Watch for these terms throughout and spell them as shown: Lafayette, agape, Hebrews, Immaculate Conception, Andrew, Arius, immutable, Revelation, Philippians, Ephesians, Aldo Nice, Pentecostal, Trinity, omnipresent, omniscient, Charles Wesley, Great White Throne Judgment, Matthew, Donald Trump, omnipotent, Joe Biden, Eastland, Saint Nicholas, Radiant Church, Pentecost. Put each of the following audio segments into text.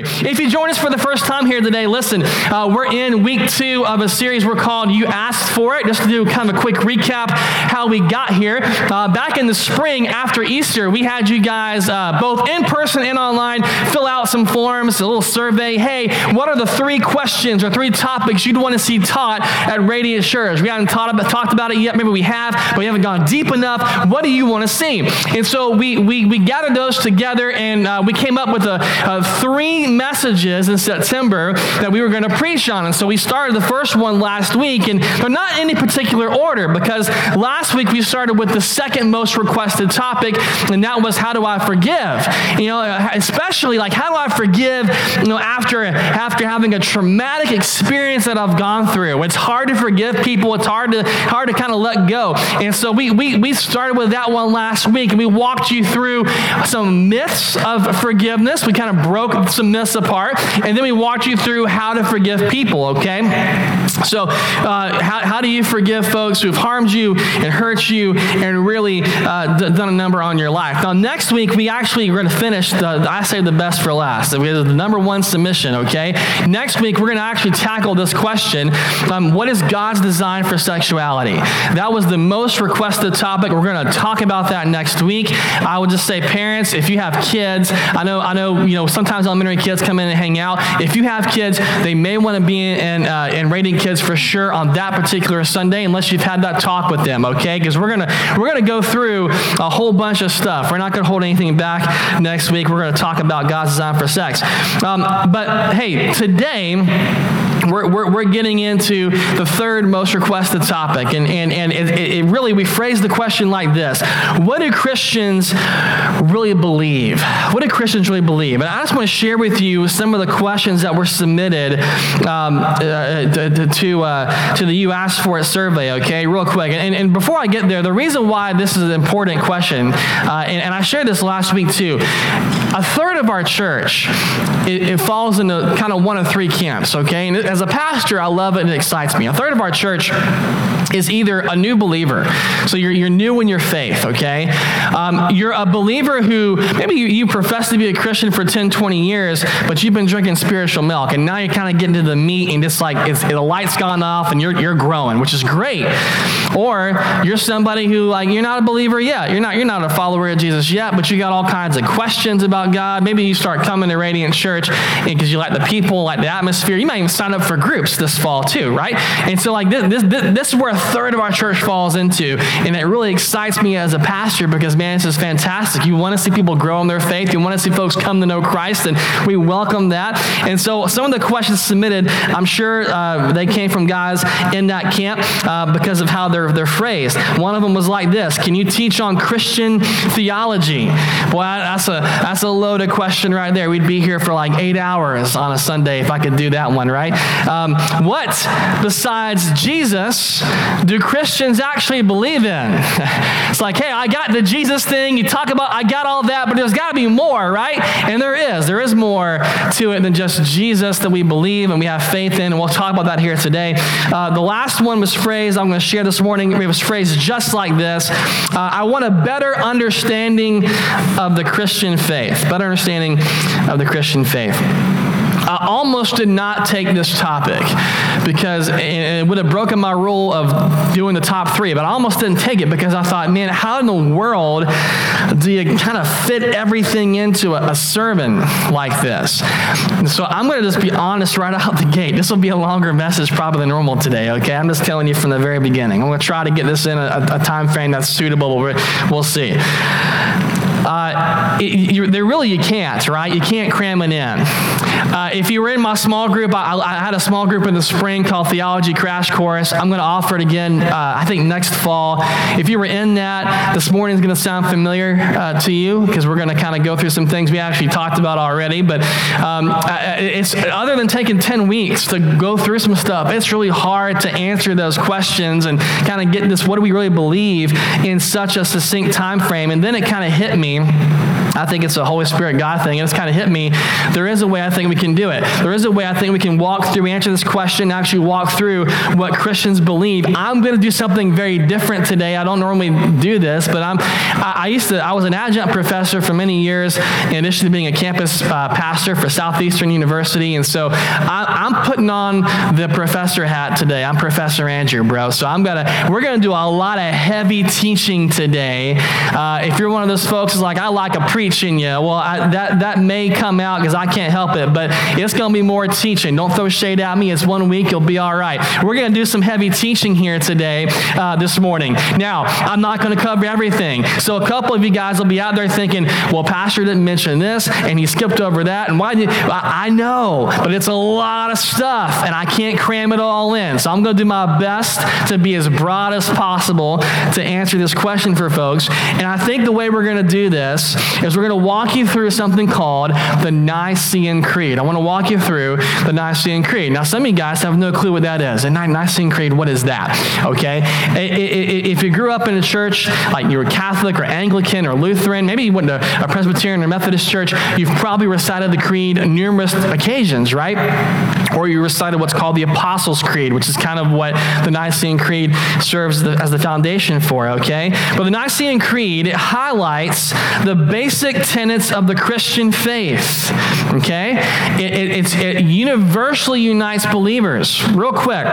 If you join us for the first time here today, listen, we're in week two of a series we're called You Asked For It. Just to do kind of a quick recap how we got here. Back in the spring after Easter, we had you guys both in person and online fill out some forms, a little survey. Hey, what are the three questions or three topics you'd want to see taught at Radiant Church? We haven't talked about it yet. Maybe we have, but we haven't gone deep enough. What do you want to see? And so we gathered those together, and we came up with a three messages in September that we were going to preach on. And so we started the first one last week, and they're not in any particular order, because last week we started with the second most requested topic, and that was how do I forgive? You know, especially like how do I forgive, you know, after having a traumatic experience that I've gone through. It's hard to forgive people. It's hard to kind of let go. And so we started with that one last week, and we walked you through some myths of forgiveness. We kind of broke some myths apart, and then we walked you through how to forgive people, okay? So how do you forgive folks who've harmed you and hurt you and really done a number on your life? Now, next week, we actually are going to finish I saved the best for last. We have the number one submission, okay? Next week, we're going to actually tackle this question, what is God's design for sexuality? That was the most requested topic. We're going to talk about that next week. I would just say, parents, if you have kids, I know, you know, sometimes elementary kids come in and hang out. If you have kids, they may want to be in Radiant Kids for sure on that particular Sunday, unless you've had that talk with them, okay? Because we're gonna go through a whole bunch of stuff. We're not gonna hold anything back next week. We're gonna talk about God's design for sex. But hey, today, We're getting into the third most requested topic, and it really, we phrase the question like this: what do Christians really believe? What do Christians really believe? And I just want to share with you some of the questions that were submitted to the You Asked For It survey, okay, real quick. And before I get there, the reason why this is an important question, and I shared this last week too, a third of our church, it falls into kind of one of three camps, okay? And as a pastor, I love it and it excites me. A third of our church is either a new believer, so you're new in your faith, okay? You're a believer who, maybe you profess to be a Christian for 10, 20 years, but you've been drinking spiritual milk, and now you're kind of getting to the meat, and it's like the light's gone off, and you're growing, which is great. Or you're somebody who, like, you're not a believer yet. You're not a follower of Jesus yet, but you got all kinds of questions about God. Maybe you start coming to Radiant Church because you like the people, like the atmosphere. You might even sign up for groups this fall too, right? And so, like, this is where a third of our church falls into, and it really excites me as a pastor because, man, this is fantastic. You want to see people grow in their faith. You want to see folks come to know Christ, and we welcome that. And so some of the questions submitted, I'm sure they came from guys in that camp because of how they're phrased. One of them was like this: can you teach on Christian theology? Boy, that's a loaded question right there. We'd be here for like 8 hours on a Sunday if I could do that one, right? What besides Jesus do Christians actually believe in? It's like, hey, I got the Jesus thing. You talk about, I got all that, but there's got to be more, right? And there is more to it than just Jesus that we believe and we have faith in, and we'll talk about that here today. The last one was phrased, I'm going to share this morning, it was phrased just like this: I want a better understanding of the Christian faith. Better understanding of the Christian faith. I almost did not take this topic because it would have broken my rule of doing the top three, but I almost didn't take it because I thought, man, how in the world do you kind of fit everything into a sermon like this? And so I'm going to just be honest right out the gate. This will be a longer message probably than normal today, okay? I'm just telling you from the very beginning. I'm going to try to get this in a time frame that's suitable, but we'll see. There really you can't, right? You can't cram it in. If you were in my small group, I had a small group in the spring called Theology Crash Course. I'm going to offer it again, I think next fall. If you were in that, this morning is going to sound familiar to you, because we're going to kind of go through some things we actually talked about already. But it's other than taking 10 weeks to go through some stuff, it's really hard to answer those questions and kind of get this, what do we really believe, in such a succinct time frame. And then it kind of hit me. I think it's a Holy Spirit God thing. It's kind of hit me. There is a way I think we can do it. There is a way I think we can walk through, answer this question, actually walk through what Christians believe. I'm going to do something very different today. I don't normally do this, but I was an adjunct professor for many years, in addition to being a campus pastor for Southeastern University. And so I'm putting on the professor hat today. I'm Professor Andrew, bro. So we're going to do a lot of heavy teaching today. If you're one of those folks who's like, I like a preaching, yeah. Well, that may come out because I can't help it, but it's going to be more teaching. Don't throw shade at me. It's 1 week. You'll be all right. We're going to do some heavy teaching here today, this morning. Now, I'm not going to cover everything. So a couple of you guys will be out there thinking, well, Pastor didn't mention this, and he skipped over that, and why did I know, but it's a lot of stuff, and I can't cram it all in. So I'm going to do my best to be as broad as possible to answer this question for folks. And I think the way we're going to do this is we're going to walk you through something called the Nicene Creed. I want to walk you through the Nicene Creed. Now, some of you guys have no clue what that is. And Nicene Creed, what is that? Okay? If you grew up in a church, like you were Catholic or Anglican or Lutheran, maybe you went to a Presbyterian or Methodist church, you've probably recited the creed on numerous occasions, right? Or you recited what's called the Apostles' Creed, which is kind of what the Nicene Creed serves as the foundation for, okay? But the Nicene Creed, it highlights the basic tenets of the Christian faith, okay? It universally unites believers. Real quick,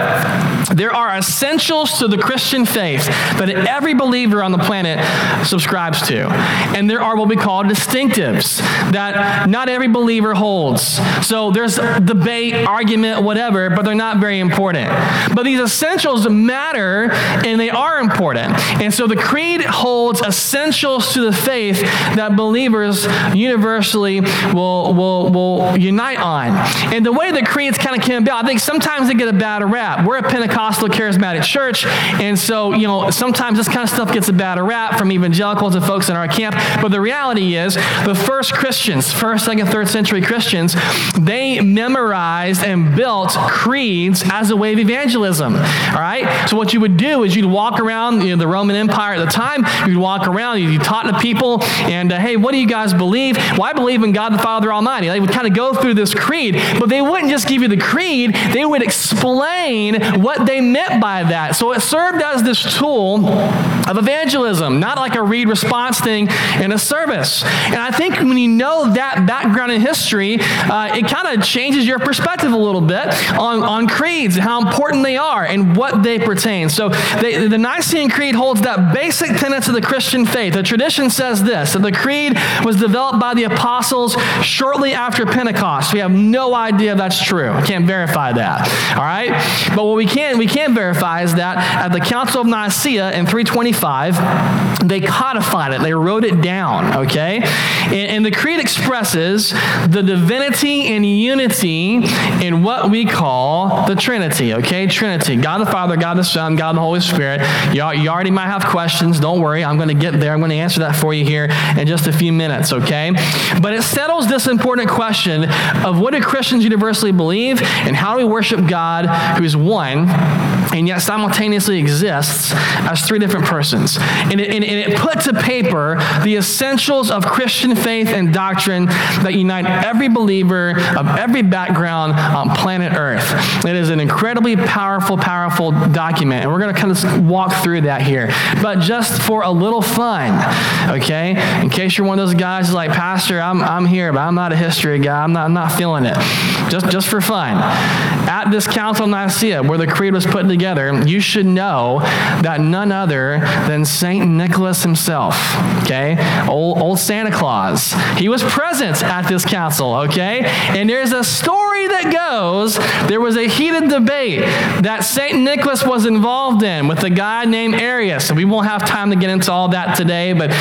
there are essentials to the Christian faith that every believer on the planet subscribes to, and there are what we call distinctives that not every believer holds. So there's debate, argument, whatever, but they're not very important. But these essentials matter, and they are important. And so the creed holds essentials to the faith that believers universally will unite on. And the way the creeds kind of came about, I think sometimes they get a bad rap. We're a Pentecostal charismatic church, and so, you know, sometimes this kind of stuff gets a bad rap from evangelicals and folks in our camp, but the reality is the first Christians, first, second, third century Christians, they memorized and built creeds as a way of evangelism, all right? So what you would do is you'd walk around, you know, the Roman Empire at the time, you'd walk around, you'd talk to people, and hey, what do you guys believe? Well, I believe in God the Father Almighty. They would kind of go through this creed, but they wouldn't just give you the creed, they would explain what they meant by that. So it served as this tool of evangelism, not like a read response thing in a service. And I think when you know that background in history, it kind of changes your perspective a little bit on creeds and how important they are and what they pertain. So the Nicene Creed holds that basic tenets of the Christian faith. The tradition says this, that the creed was developed by the apostles shortly after Pentecost. We have no idea if that's true. I can't verify that, all right? But what we can verify is that at the Council of Nicaea in 325, they codified it. They wrote it down, okay? And the creed expresses the divinity and unity in what we call the Trinity, okay? Trinity, God the Father, God the Son, God the Holy Spirit. You already might have questions. Don't worry. I'm going to get there. I'm going to answer that for you here in just a few minutes, okay? But it settles this important question of what do Christians universally believe and how do we worship God who is one and yet simultaneously exists as three different persons. And it put to paper the essentials of Christian faith and doctrine that unite every believer of every background on planet Earth. It is an incredibly powerful, powerful document, and we're going to kind of walk through that here. But just for a little fun, okay, in case you're one of those guys who's like, Pastor, I'm here, but I'm not a history guy. I'm not feeling it. Just for fun. At this Council of Nicaea, where the creed was put together, together, you should know that none other than Saint Nicholas himself, okay? Old Santa Claus. He was present at this council, okay? And there's a story that goes, there was a heated debate that Saint Nicholas was involved in with a guy named Arius. And we won't have time to get into all that today, but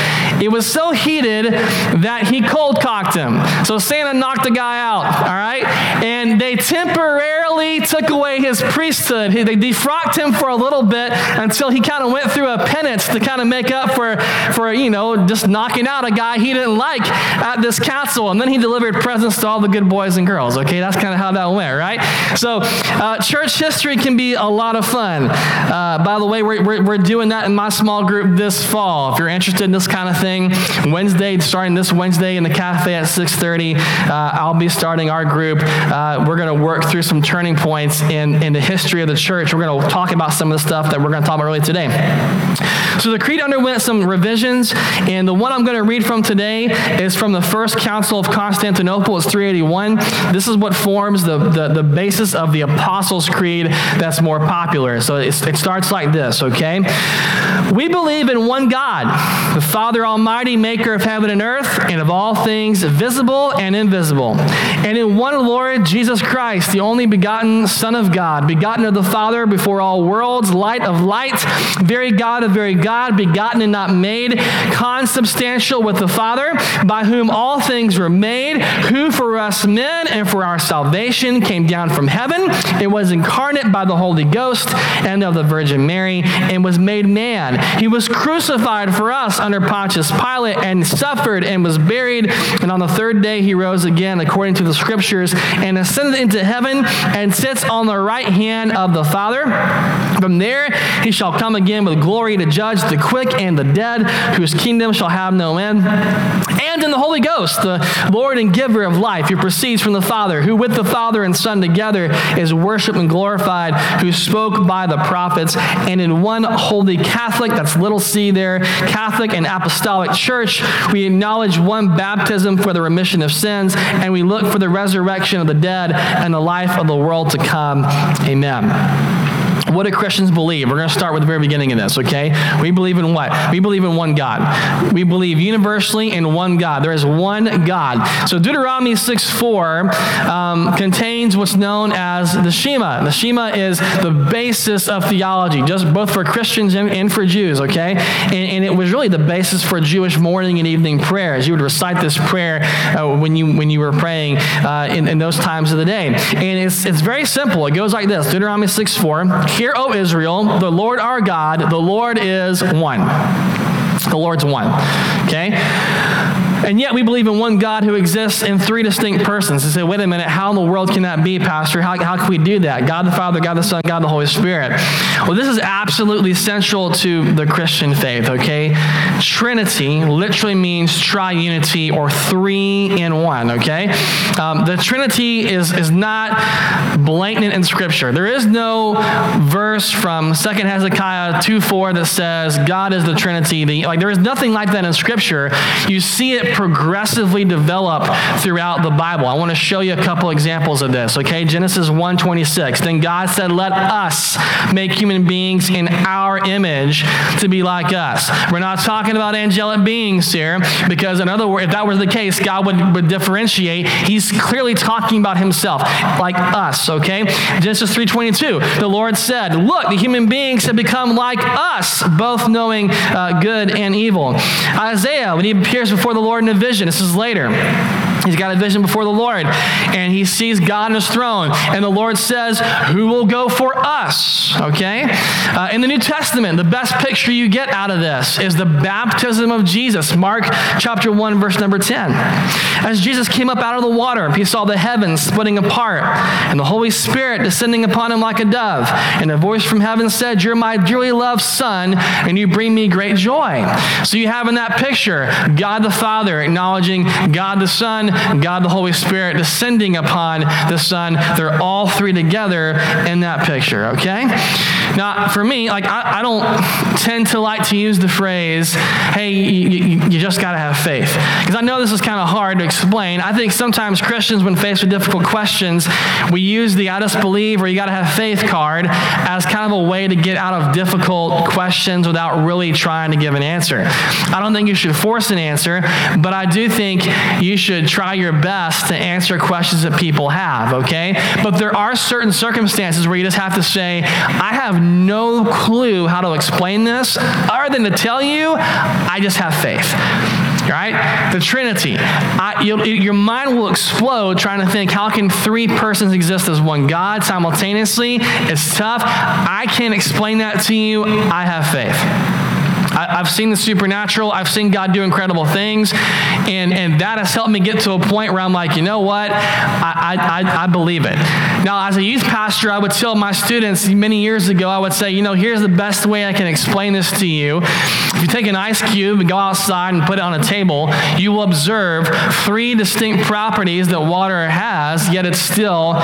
it was so heated that he cold cocked him. So Santa knocked the guy out, all right? And they temporarily took away his priesthood. They defrocked him for a little bit until he kind of went through a penance to kind of make up for you know, just knocking out a guy he didn't like at this council. And then he delivered presents to all the good boys and girls, okay? That's kind of how that went, right? So church history can be a lot of fun. By the way, we're doing that in my small group this fall. If you're interested in this kind of thing, Wednesday, starting this Wednesday in the cafe at 6:30, I'll be starting our group. We're going to work through some turning points in the history of the church. We're going to talk about some of the stuff that we're going to talk about really today. So the creed underwent some revisions, and the one I'm going to read from today is from the First Council of Constantinople. It's 381. This is what forms the basis of the Apostles' Creed that's more popular. So it starts like this, okay? We believe in one God, the Father Almighty, maker of heaven and earth, and of all things visible and invisible, and in one Lord Jesus Christ, the only begotten Son of God, begotten of the Father before all worlds, light of light, very God of very God, begotten and not made, consubstantial with the Father, by whom all things were made, who for us men and for our salvation came down from heaven, and was incarnate by the Holy Ghost and of the Virgin Mary, and was made man. He was crucified for us under Pontius Pilate, and suffered and was buried, and on the third day he rose again according to the Scriptures, and ascended into heaven, and sits on the right hand of the Father. From there he shall come again with glory to judge the quick and the dead, whose kingdom shall have no end. And in the Holy Ghost, the Lord and giver of life, who proceeds from the Father, who with the Father and Son together is worshiped and glorified, who spoke by the prophets, and in one holy Catholic, that's little c there, Catholic and Apostolic Church, we acknowledge one baptism for the remission of sins, and we look for the resurrection of the dead and the life of the world to come. Amen. What do Christians believe? We're going to start with the very beginning of this, okay? We believe in what? We believe in one God. We believe universally in one God. There is one God. So Deuteronomy 6:4 contains what's known as the Shema. The Shema is the basis of theology, just both for Christians and for Jews, okay? And it was really the basis for Jewish morning and evening prayers. You would recite this prayer when you were praying in those times of the day. And it's very simple. It goes like this, Deuteronomy 6:4. Hear, O Israel, the Lord our God, the Lord is one. The Lord's one, okay? And yet we believe in one God who exists in three distinct persons. They say, wait a minute, how in the world can that be, Pastor? How can we do that? God the Father, God the Son, God the Holy Spirit. Well, this is absolutely central to the Christian faith, okay? Trinity literally means triunity or three in one, okay? The Trinity is not blatant in Scripture. There is no verse from 2 Hezekiah 2:4 that says God is the Trinity. There is nothing like that in Scripture. You see it progressively develop throughout the Bible. I want to show you a couple examples of this, okay? Genesis 1:26. Then God said, let us make human beings in our image to be like us. We're not talking about angelic beings here, because in other words, if that was the case, God would differentiate. He's clearly talking about himself, like us, okay? Genesis 3:22. The Lord said, look, the human beings have become like us, both knowing good and evil. Isaiah, when he appears before the Lord in a vision. This is later. He's got a vision before the Lord, and he sees God on his throne, and the Lord says, who will go for us, okay? In the New Testament, the best picture you get out of this is the baptism of Jesus, Mark chapter 1, verse number 10. As Jesus came up out of the water, he saw the heavens splitting apart, and the Holy Spirit descending upon him like a dove, and a voice from heaven said, you're my dearly loved Son, and you bring me great joy. So you have in that picture, God the Father acknowledging God the Son, and God the Holy Spirit descending upon the Son. They're all three together in that picture, okay? Now, for me, like I don't tend to like to use the phrase, hey, you just got to have faith. Because I know this is kind of hard to explain. I think sometimes Christians, when faced with difficult questions, we use the I just believe or you got to have faith card as kind of a way to get out of difficult questions without really trying to give an answer. I don't think you should force an answer, but I do think you should try your best to answer questions that people have, okay? But there are certain circumstances where you just have to say, I have no clue how to explain this other than to tell you, I just have faith. Right? The Trinity. Your mind will explode trying to think, how can three persons exist as one God simultaneously? It's tough. I can't explain that to you. I have faith. I've seen the supernatural. I've seen God do incredible things. And that has helped me get to a point where I'm like, you know what? I believe it. Now, as a youth pastor, I would tell my students many years ago, I would say, you know, here's the best way I can explain this to you. If you take an ice cube and go outside and put it on a table, you will observe three distinct properties that water has, yet it's still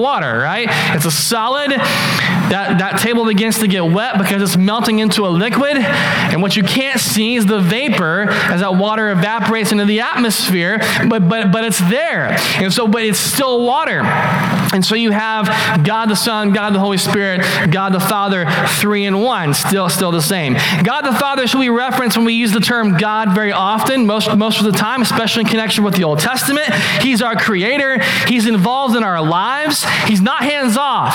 water, right? It's a solid. That table begins to get wet because it's melting into a liquid. And what you can't see is the vapor as that water evaporates into the atmosphere, but it's there. And so, but it's still water. And so you have God the Son, God the Holy Spirit, God the Father, three in one, still the same. God the Father is who we reference when we use the term God very often, most of the time, especially in connection with the Old Testament. He's our creator. He's involved in our lives. He's not hands off.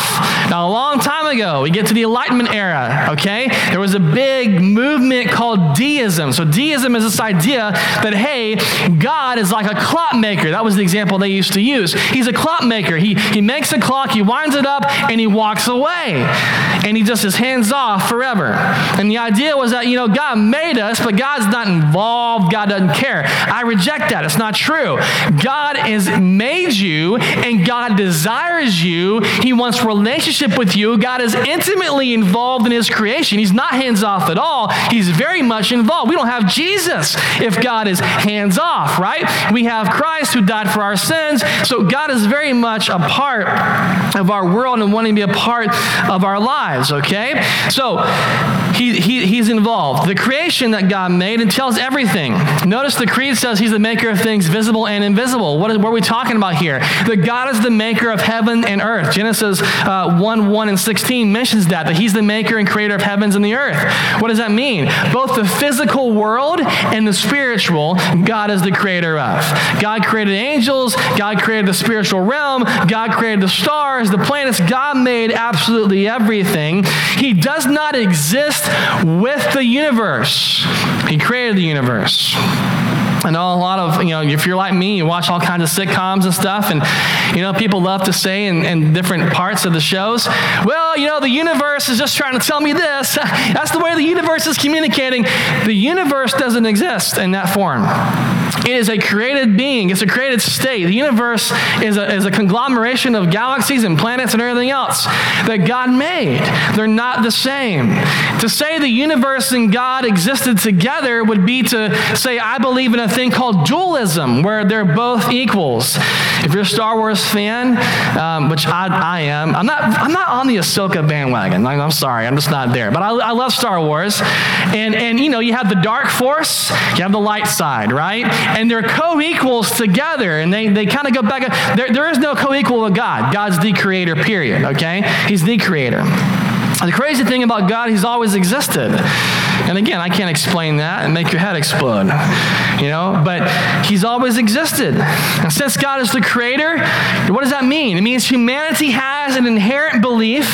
Now, a long time ago, we get to the Enlightenment era, okay? There was a big movement called deism. So deism is this idea that, hey, God is like a clock maker. That was the example they used to use. He's a clock maker. He makes a clock, he winds it up, and he walks away. And he just is hands off forever. And the idea was that, you know, God made us, but God's not involved. God doesn't care. I reject that. It's not true. God has made you, and God desires you. He wants relationship with you. God is intimately involved in his creation. He's not hands off at all. He's very much involved. We don't have Jesus if God is hands off, right? We have Christ who died for our sins. So God is very much a part of our world and wanting to be a part of our lives, okay? So he's involved. The creation that God made entails everything. Notice the creed says he's the maker of things visible and invisible. What are we talking about here? That God is the maker of heaven and earth. Genesis 1:1 and 16 mentions that he's the maker and creator of heavens and the earth. What does that mean? Both the physical world and the spiritual, God is the creator of. God created angels. God created the spiritual realm. God created the stars, the planets. God made absolutely everything. He does not exist with the universe. He created the universe. I know a lot of, you know, if you're like me, you watch all kinds of sitcoms and stuff, and, you know, people love to say in different parts of the shows, well, you know, the universe is just trying to tell me this. That's the way the universe is communicating. The universe doesn't exist in that form. It is a created being. It's a created state. The universe is a conglomeration of galaxies and planets and everything else that God made. They're not the same. To say the universe and God existed together would be to say, I believe in a thing called dualism, where they're both equals. If you're a Star Wars fan, which I am, I'm not on the Ahsoka bandwagon. I'm sorry, I'm just not there. But I love Star Wars, and you know, you have the dark force, you have the light side, right? And they're co-equals together, and they kind of go back. There is no co-equal with God. God's the creator, period, okay? He's the creator. The crazy thing about God, he's always existed. And again, I can't explain that and make your head explode, you know, but he's always existed. And since God is the creator, what does that mean? It means humanity has an inherent belief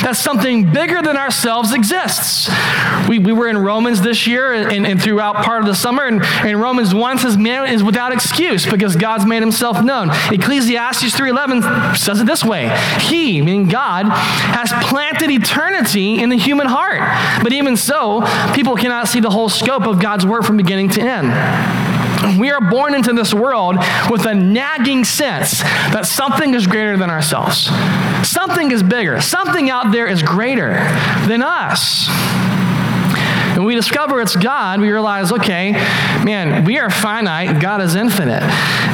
that something bigger than ourselves exists. We were in Romans this year and throughout part of the summer, and Romans 1 says man is without excuse because God's made himself known. Ecclesiastes 3:11 says it this way: he, meaning God, has planted eternity in the human heart. But even so, people cannot see the whole scope of God's work from beginning to end. We are born into this world with a nagging sense that something is greater than ourselves. Something is bigger. Something out there is greater than us. And we discover it's God, we realize, okay, man, we are finite, God is infinite.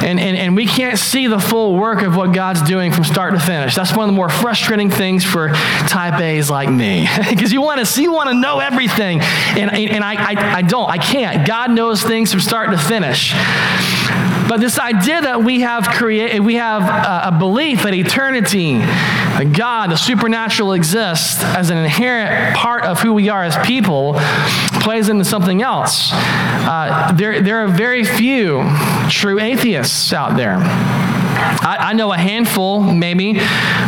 And we can't see the full work of what God's doing from start to finish. That's one of the more frustrating things for type A's like me. Because you want to know everything. And I can't. God knows things from start to finish. But this idea that we have a belief that eternity, that God, the supernatural exists as an inherent part of who we are as people, plays into something else. There are very few true atheists out there. I know a handful, maybe,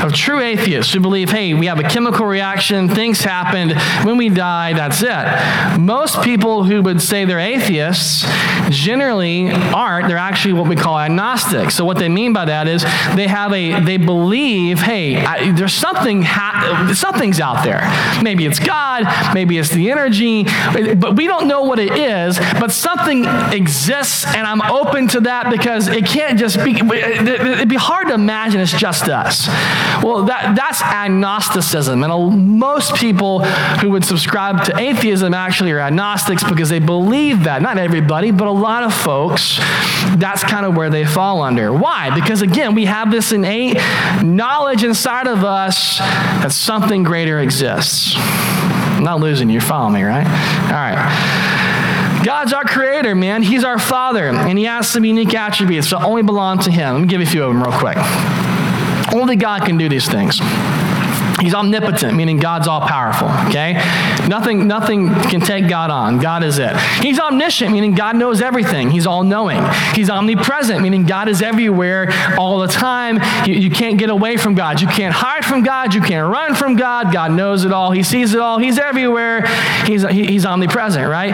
of true atheists who believe, hey, we have a chemical reaction, things happened, when we die, that's it. Most people who would say they're atheists generally aren't. They're actually what we call agnostics. So what they mean by that is they believe, hey, there's something's out there. Maybe it's God, maybe it's the energy, but we don't know what it is, but something exists, and I'm open to that because it can't just be... It'd be hard to imagine it's just us. Well, that's agnosticism. And most people who would subscribe to atheism actually are agnostics because they believe that. Not everybody, but a lot of folks, that's kind of where they fall under. Why? Because, again, we have this innate knowledge inside of us that something greater exists. I'm not losing you. You're following me, right? All right. God's our creator, man. He's our father, and he has some unique attributes that only belong to him. Let me give you a few of them real quick. Only God can do these things. He's omnipotent, meaning God's all-powerful, okay? Nothing can take God on. God is it. He's omniscient, meaning God knows everything. He's all-knowing. He's omnipresent, meaning God is everywhere all the time. You can't get away from God. You can't hide from God. You can't run from God. God knows it all. He sees it all. He's everywhere. He's omnipresent, right?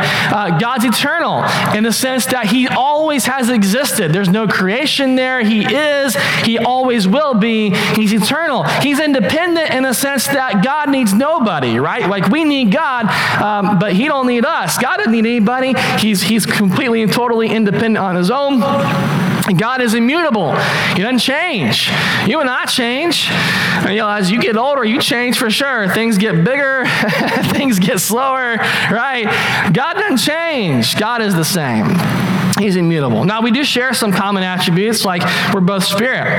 God's eternal in the sense that he always has existed. There's no creation there. He is. He always will be. He's eternal. He's independent in the sense that God needs nobody, right? Like we need God, but he don't need us. God doesn't need anybody. He's completely and totally independent on his own. God is immutable. He doesn't change. You and I change. And you know, as you get older, you change for sure. Things get bigger. Things get slower, right? God doesn't change. God is the same. He's immutable. Now, we do share some common attributes, like we're both spirit.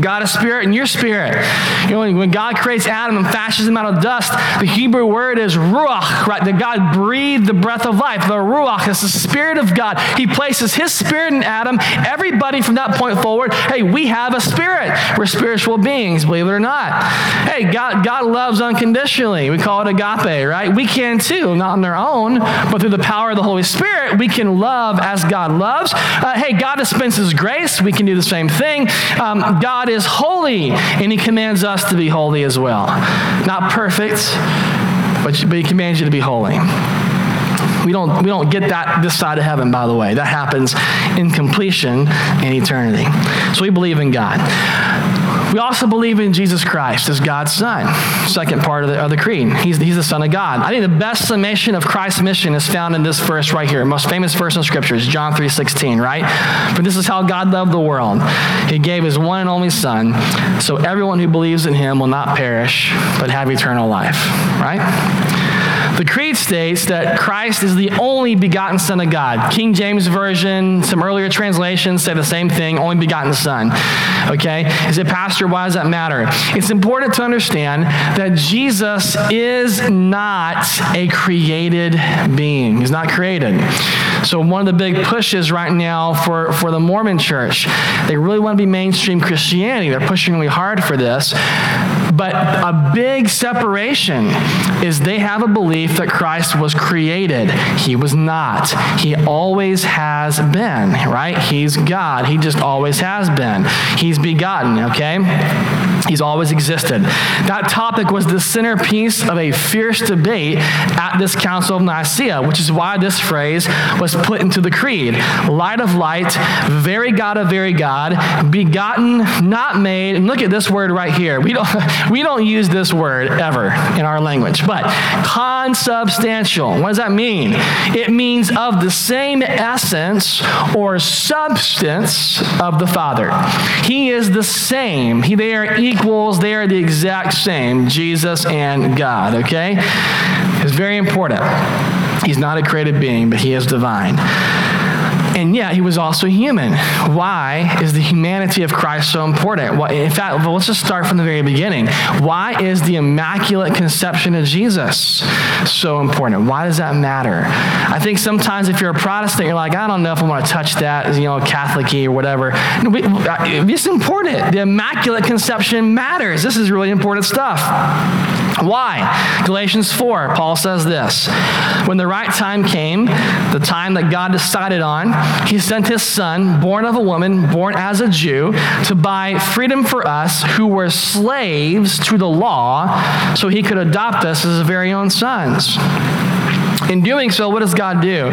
God is spirit and you're spirit. You know, when God creates Adam and fashions him out of dust, the Hebrew word is ruach, right? That God breathed the breath of life. The ruach is the spirit of God. He places his spirit in Adam. Everybody from that point forward, hey, we have a spirit. We're spiritual beings, believe it or not. Hey, God loves unconditionally. We call it agape, right? We can too, not on our own, but through the power of the Holy Spirit, we can love as God loves. Hey, God dispenses grace. We can do the same thing. God is holy, and he commands us to be holy as well. Not perfect, but he commands you to be holy. We don't get that this side of heaven, by the way. That happens in completion in eternity. So we believe in God. We also believe in Jesus Christ as God's Son. Second part of the creed. He's the Son of God. I think the best summation of Christ's mission is found in this verse right here. The most famous verse in Scripture is John 3:16, right? For this is how God loved the world. He gave his one and only Son, so everyone who believes in him will not perish, but have eternal life, right? The Creed states that Christ is the only begotten Son of God. King James Version, some earlier translations say the same thing, only begotten Son. Okay? I said, Pastor, why does that matter? It's important to understand that Jesus is not a created being. He's not created. So one of the big pushes right now for the Mormon church, they really want to be mainstream Christianity. They're pushing really hard for this. But a big separation is they have a belief that Christ was created. He was not. He always has been, right? He's God. He just always has been. He's begotten, okay? He's always existed. That topic was the centerpiece of a fierce debate at this Council of Nicaea, which is why this phrase was put into the creed. Light of light, very God, begotten, not made. And look at this word right here. We don't use this word ever in our language, but consubstantial. What does that mean? It means of the same essence or substance of the Father. He is the same. They are equals. They are the exact same, Jesus and God, okay? It's very important. He's not a created being, but he is divine. And yet, he was also human. Why is the humanity of Christ so important? In fact, let's just start from the very beginning. Why is the Immaculate Conception of Jesus so important? Why does that matter? I think sometimes if you're a Protestant, you're like, I don't know if I want to touch that, Catholic-y or whatever. It's important. The Immaculate Conception matters. This is really important stuff. Why? Galatians 4, Paul says this. When the right time came, the time that God decided on, he sent his son, born of a woman, born as a Jew, to buy freedom for us who were slaves to the law so he could adopt us as his very own sons. In doing so, what does God do?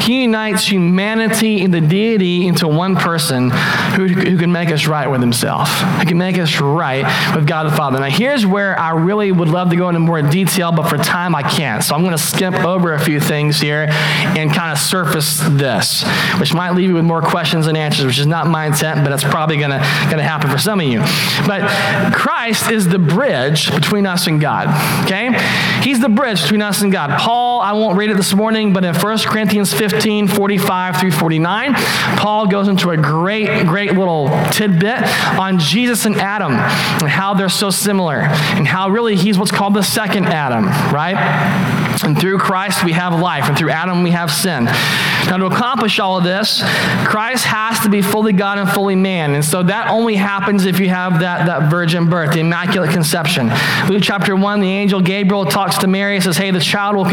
He unites humanity and the deity into one person who can make us right with himself, who can make us right with God the Father. Now, here's where I really would love to go into more detail, but for time I can't. So I'm going to skimp over a few things here and kind of surface this, which might leave you with more questions and answers, which is not my intent, but it's probably going to happen for some of you. But Christ is the bridge between us and God, okay? He's the bridge between us and God. Paul, I won't read it this morning, but in 1 Corinthians 15:45-49, Paul goes into a great little tidbit on Jesus and Adam and how they're so similar and how really he's what's called the second Adam, right? And through Christ we have life, and through Adam we have sin. Now, to accomplish all of this, Christ has to be fully God and fully man. And so that only happens if you have that virgin birth, the Immaculate Conception. Luke chapter 1, the angel Gabriel talks to Mary and says, hey, the child will be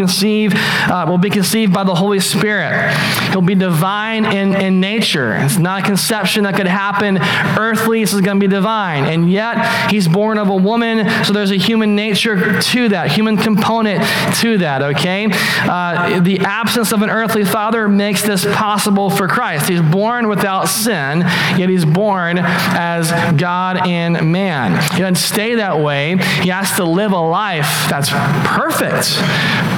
conceived by the Holy Spirit. He'll be divine in nature. It's not a conception that could happen earthly. This is going to be divine. And yet, he's born of a woman, so there's a human nature to that, human component to that, okay? The absence of an earthly father makes this possible for Christ. He's born without sin, yet he's born as God and man. He doesn't stay that way. He has to live a life that's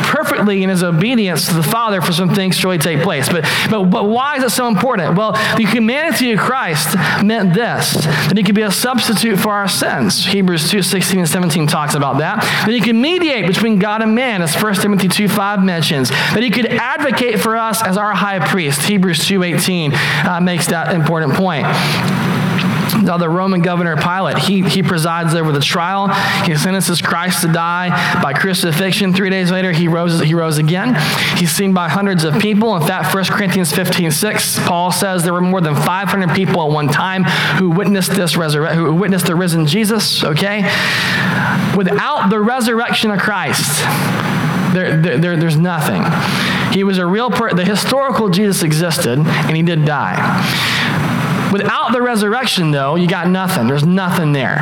perfectly in his obedience to the Father for some things to really take place. But why is it so important? Well, the humanity of Christ meant this, that he could be a substitute for our sins. Hebrews 2:16-17 talks about that. That he could mediate between God and man, as 1 Timothy 2:5 mentions. That he could advocate for us as our high priest. Hebrews 2:18 makes that important point. Now, the Roman governor Pilate, he presides over the trial. He sentences Christ to die by crucifixion. 3 days later, he rose again. He's seen by hundreds of people. In fact, 1 Corinthians 15:6, Paul says there were more than 500 people at one time who witnessed who witnessed the risen Jesus, okay? Without the resurrection of Christ, there's nothing. He was a real person. The historical Jesus existed, and he did die. Without the resurrection, though, you got nothing. There's nothing there.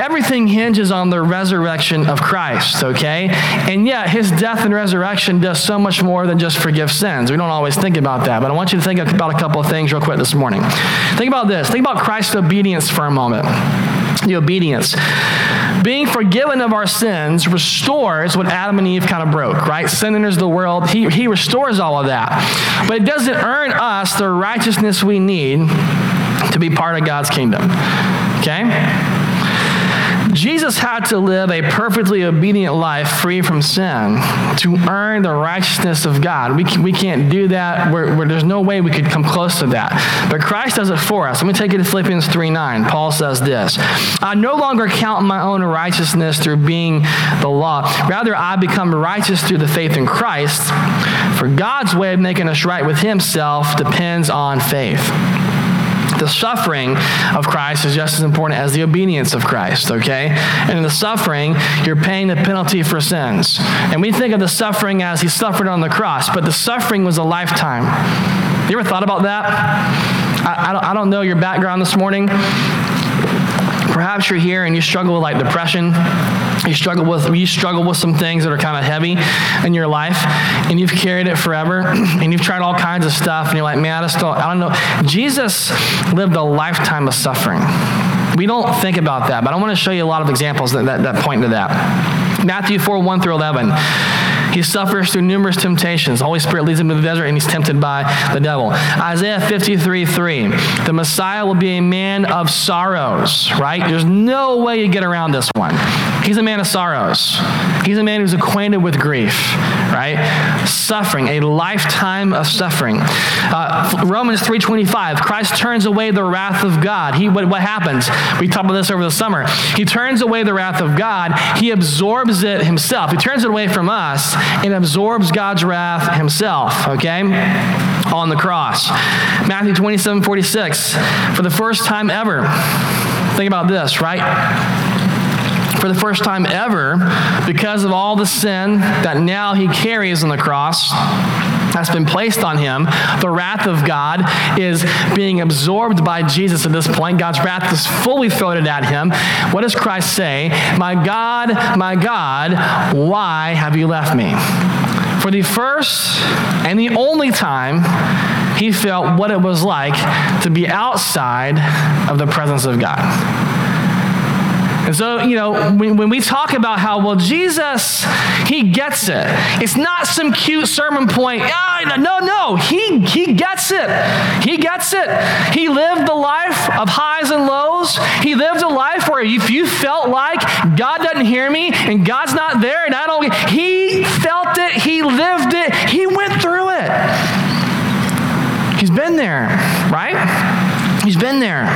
Everything hinges on the resurrection of Christ, okay? And yet, his death and resurrection does so much more than just forgive sins. We don't always think about that, but I want you to think about a couple of things real quick this morning. Think about this. Think about Christ's obedience for a moment. The obedience. Being forgiven of our sins restores what Adam and Eve kind of broke, right? Sin enters the world. He restores all of that. But it doesn't earn us the righteousness we need to be part of God's kingdom, okay? Jesus had to live a perfectly obedient life free from sin to earn the righteousness of God. We can't do that. There's no way we could come close to that. But Christ does it for us. Let me take you to Philippians 3:9. Paul says this, I no longer count my own righteousness through being the law. Rather, I become righteous through the faith in Christ. For God's way of making us right with himself depends on faith. The suffering of Christ is just as important as the obedience of Christ, okay? And in the suffering, you're paying the penalty for sins. And we think of the suffering as he suffered on the cross, but the suffering was a lifetime. You ever thought about that? I don't know your background this morning. Perhaps you're here and you struggle with like depression. You struggle with some things that are kind of heavy in your life, and you've carried it forever, and you've tried all kinds of stuff, and you're like, man, I don't know. Jesus lived a lifetime of suffering. We don't think about that, but I want to show you a lot of examples that point to that. Matthew 4:1 through 11. He suffers through numerous temptations. The Holy Spirit leads him to the desert, and he's tempted by the devil. Isaiah 53:3. The Messiah will be a man of sorrows, right? There's no way you get around this one. He's a man of sorrows. He's a man who's acquainted with grief, right? Suffering, a lifetime of suffering. Romans 3:25. Christ turns away the wrath of God. What happens? We talked about this over the summer. He turns away the wrath of God. He absorbs it himself. He turns it away from us and absorbs God's wrath himself, okay, on the cross. Matthew 27:46, for the first time ever, think about this, right? For the first time ever, because of all the sin that now he carries on the cross, that's been placed on him, the wrath of God is being absorbed by Jesus at this point. God's wrath is fully thrown at him. What does Christ say? My God, why have you left me? For the first and the only time, he felt what it was like to be outside of the presence of God. And so, you know, when we talk about how, well, Jesus, he gets it. It's not some cute sermon point. No, he gets it. He gets it. He lived the life of highs and lows. He lived a life where if you felt like God doesn't hear me and God's not there and he felt it, he lived it, he went through it. He's been there, right? He's been there.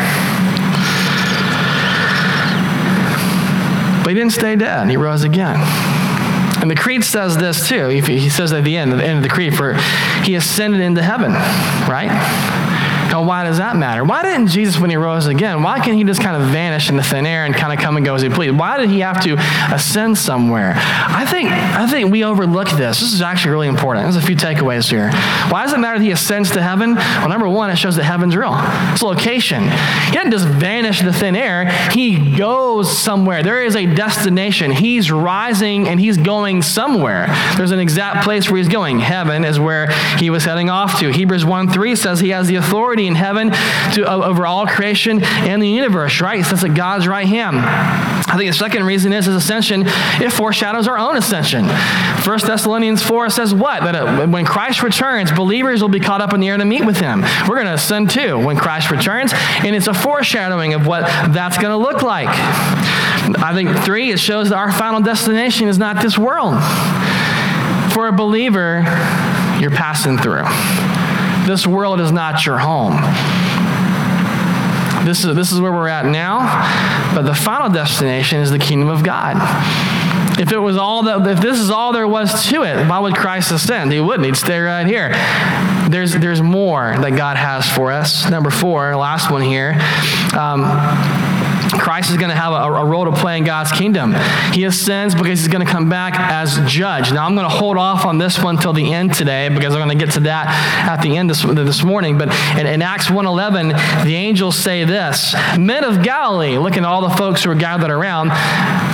But he didn't stay dead. He rose again. And the creed says this too. He says at the end of the creed, for he ascended into heaven, right? Now, why does that matter? Why didn't Jesus, when he rose again, why can't he just kind of vanish into thin air and kind of come and go as he pleased? Why did he have to ascend somewhere? I think we overlook this. This is actually really important. There's a few takeaways here. Why does it matter that he ascends to heaven? Well, number one, it shows that heaven's real. It's location. He didn't just vanish into thin air. He goes somewhere. There is a destination. He's rising and he's going somewhere. There's an exact place where he's going. Heaven is where he was heading off to. Hebrews 1:3 says he has the authority in heaven over all creation and the universe, right? It says at God's right hand. I think the second reason is his ascension, it foreshadows our own ascension. 1 Thessalonians 4 says what? That when Christ returns, believers will be caught up in the air to meet with him. We're going to ascend too when Christ returns, and it's a foreshadowing of what that's going to look like. I think three, it shows that our final destination is not this world. For a believer, you're passing through. This world is not your home. This is where we're at now, but the final destination is the kingdom of God. If this is all there was to it, why would Christ ascend? He wouldn't. He'd stay right here. There's more that God has for us. Number four, last one here. Christ is going to have a role to play in God's kingdom. He ascends because he's going to come back as judge. Now, I'm going to hold off on this one till the end today because I'm going to get to that at the end this morning. But in Acts 1:11, the angels say this, men of Galilee, looking at all the folks who are gathered around,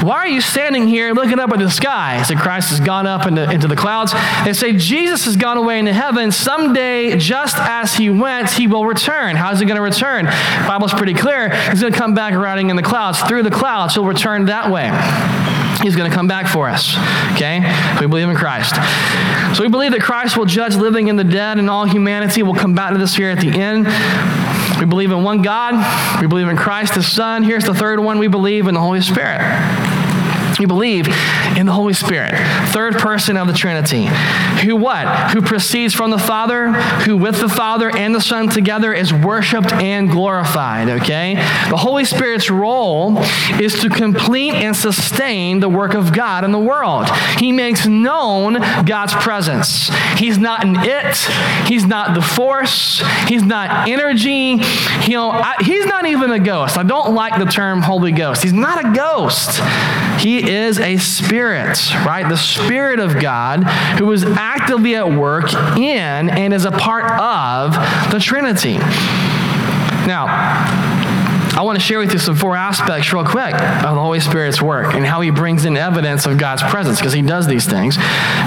why are you standing here looking up at the sky? So Christ has gone up into the clouds. They say, Jesus has gone away into heaven. Someday, just as he went, he will return. How is he going to return? The Bible's pretty clear. He's going to come back riding in the clouds, through the clouds, he'll return that way. He's going to come back for us, okay? We believe in Christ. So we believe that Christ will judge living and the dead, and all humanity. Will come back to this here at the end. We believe in one God. We believe in Christ, the Son. Here's the third one. We believe in the Holy Spirit. We believe in the Holy Spirit, third person of the Trinity, who proceeds from the Father, who with the Father and the Son together is worshiped and glorified, okay? The Holy Spirit's role is to complete and sustain the work of God in the world. He makes known God's presence. He's not an it. He's not the force. He's not energy. He's not even a ghost. I don't like the term Holy Ghost. He's not a ghost. He is a spirit, right? The Spirit of God who is actively at work in and is a part of the Trinity. Now, I want to share with you some four aspects real quick of the Holy Spirit's work and how he brings in evidence of God's presence, because he does these things.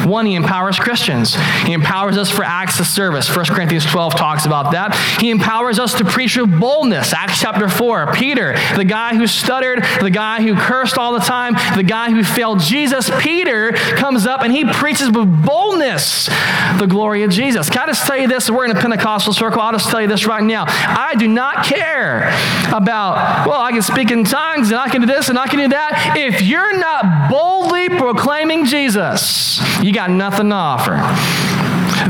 One, he empowers Christians. He empowers us for acts of service. 1 Corinthians 12 talks about that. He empowers us to preach with boldness. Acts chapter 4, Peter, the guy who stuttered, the guy who cursed all the time, the guy who failed Jesus, Peter comes up and he preaches with boldness the glory of Jesus. Can I just tell you this? We're in a Pentecostal circle. I'll just tell you this right now. I do not care about, well, I can speak in tongues and I can do this and I can do that. If you're not boldly proclaiming Jesus, you got nothing to offer.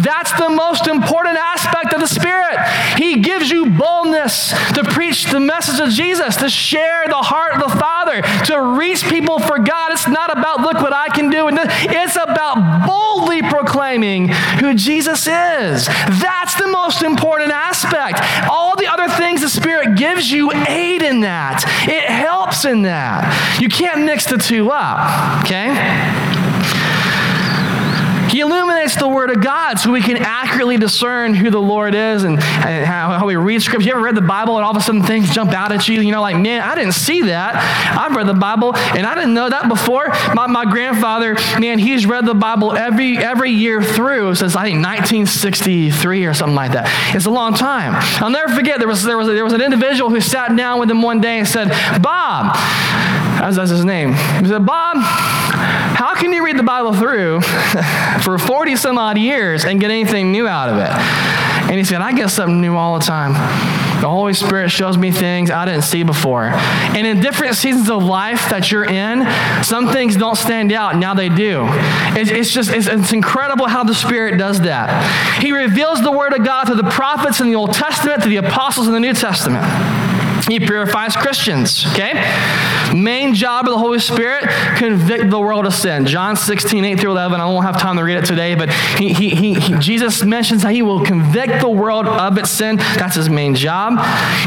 That's the most important aspect of the Spirit. He gives you boldness to preach the message of Jesus, to share the heart of the Father, to reach people for God. It's not about, look what I can do. It's about boldly proclaiming who Jesus is. That's the most important aspect. All the other things the Spirit gives you aid in that. It helps in that. You can't mix the two up, okay? He illuminates the Word of God so we can accurately discern who the Lord is and how we read Scripture. You ever read the Bible and all of a sudden things jump out at you? You know, like, man, I didn't see that. I've read the Bible and I didn't know that before. My grandfather, man, he's read the Bible every year through since, I think, 1963 or something like that. It's a long time. I'll never forget, there was an individual who sat down with him one day and said, Bob, that's his name. He said, Bob, how can you read the Bible through for 40 some odd years and get anything new out of it? And he said, I get something new all the time. The Holy Spirit shows me things I didn't see before. And in different seasons of life that you're in, some things don't stand out. Now they do. It's incredible how the Spirit does that. He reveals the Word of God to the prophets in the Old Testament, to the apostles in the New Testament. He purifies Christians, okay? Main job of the Holy Spirit, convict the world of sin. John 16, 8 through 11. I won't have time to read it today, but Jesus mentions how he will convict the world of its sin. That's his main job.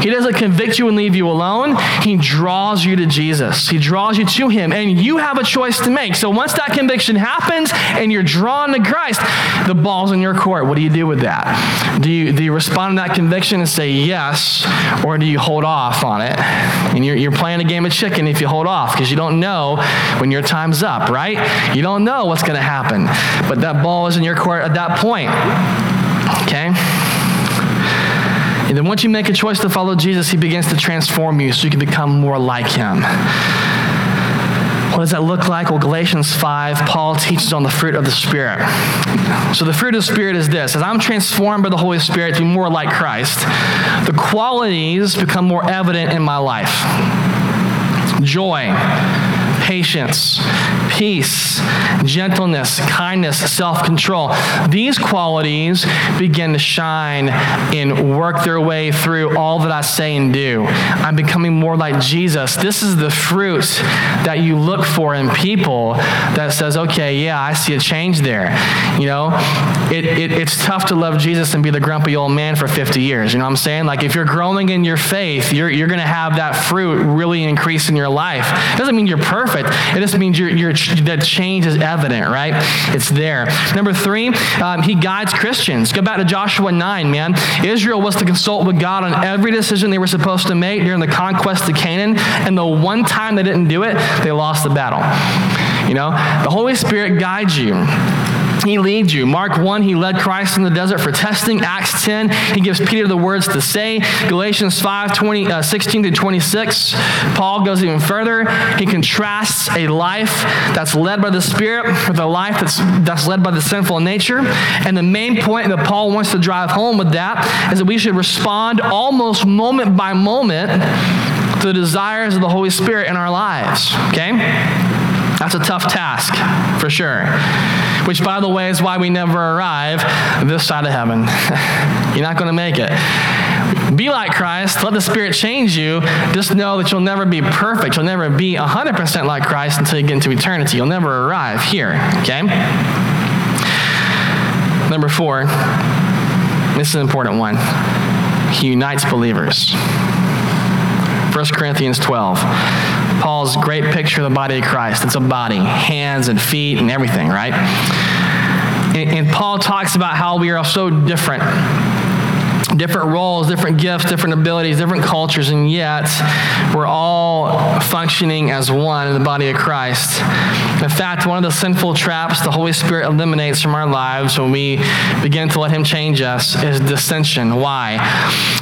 He doesn't convict you and leave you alone. He draws you to Jesus. He draws you to him, and you have a choice to make. So once that conviction happens and you're drawn to Christ, the ball's in your court. What do you do with that? Do you respond to that conviction and say yes, or do you hold off on it? And you're playing a game of chicken if you hold off, because you don't know when your time's up, right? You don't know what's going to happen. But that ball is in your court at that point, okay? And then once you make a choice to follow Jesus, he begins to transform you so you can become more like him. What does that look like? Well, Galatians 5, Paul teaches on the fruit of the Spirit. So the fruit of the Spirit is this. As I'm transformed by the Holy Spirit to be more like Christ, the qualities become more evident in my life. Joy, patience, peace, gentleness, kindness, self-control. These qualities begin to shine and work their way through all that I say and do. I'm becoming more like Jesus. This is the fruit that you look for in people that says, okay, yeah, I see a change there. You know, it's tough to love Jesus and be the grumpy old man for 50 years. You know what I'm saying? Like, if you're growing in your faith, you're going to have that fruit really increase in your life. It doesn't mean you're perfect. It just means that change is evident, right? It's there. Number three, he guides Christians. Go back to Joshua 9, man. Israel was to consult with God on every decision they were supposed to make during the conquest of Canaan, and the one time they didn't do it, they lost the battle. You know, the Holy Spirit guides you. He leads you. Mark 1, he led Christ in the desert for testing. Acts 10, he gives Peter the words to say. Galatians 5, 16 to 26, Paul goes even further. He contrasts a life that's led by the Spirit with a life that's led by the sinful nature. And the main point that Paul wants to drive home with that is that we should respond almost moment by moment to the desires of the Holy Spirit in our lives, okay? That's a tough task, for sure. Which, by the way, is why we never arrive this side of heaven. You're not going to make it. Be like Christ. Let the Spirit change you. Just know that you'll never be perfect. You'll never be 100% like Christ until you get into eternity. You'll never arrive here, okay? Number four, this is an important one. He unites believers. 1 Corinthians 12. Paul's great picture of the body of Christ. It's a body, hands and feet and everything, right? And Paul talks about how we are so different. different roles, different gifts, different abilities, different cultures, and yet we're all functioning as one in the body of Christ. In fact, one of the sinful traps the Holy Spirit eliminates from our lives when we begin to let him change us is dissension. Why?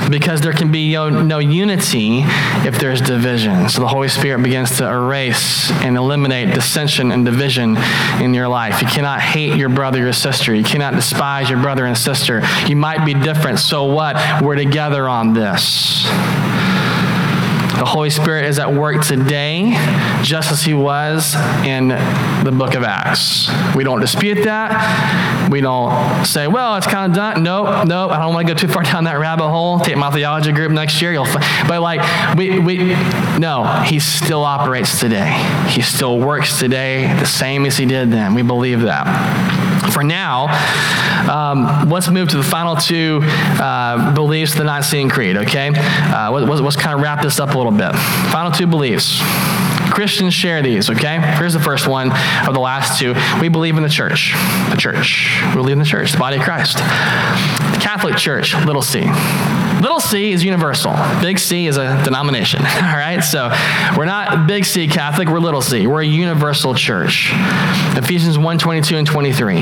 Because there can be no unity if there's division. So the Holy Spirit begins to erase and eliminate dissension and division in your life. You cannot hate your brother or your sister. You cannot despise your brother and sister. You might be different, so what? We're together on this. The Holy Spirit is at work today, just as he was in the book of Acts. We don't dispute that. We don't say, well, it's kind of done. Nope. I don't want to go too far down that rabbit hole. Take my theology group next year. He still operates today. He still works today the same as he did then. We believe that. For now, let's move to the final two beliefs of the Nicene Creed, okay? Let's kind of wrap this up a little bit. Final two beliefs. Christians share these, okay? Here's the first one of the last two. We believe in the church. The church. We believe in the church, the body of Christ. The Catholic Church, little c. Little c is universal. Big C is a denomination, all right? So we're not big C Catholic, we're little c. We're a universal church. Ephesians 1:22 and 23.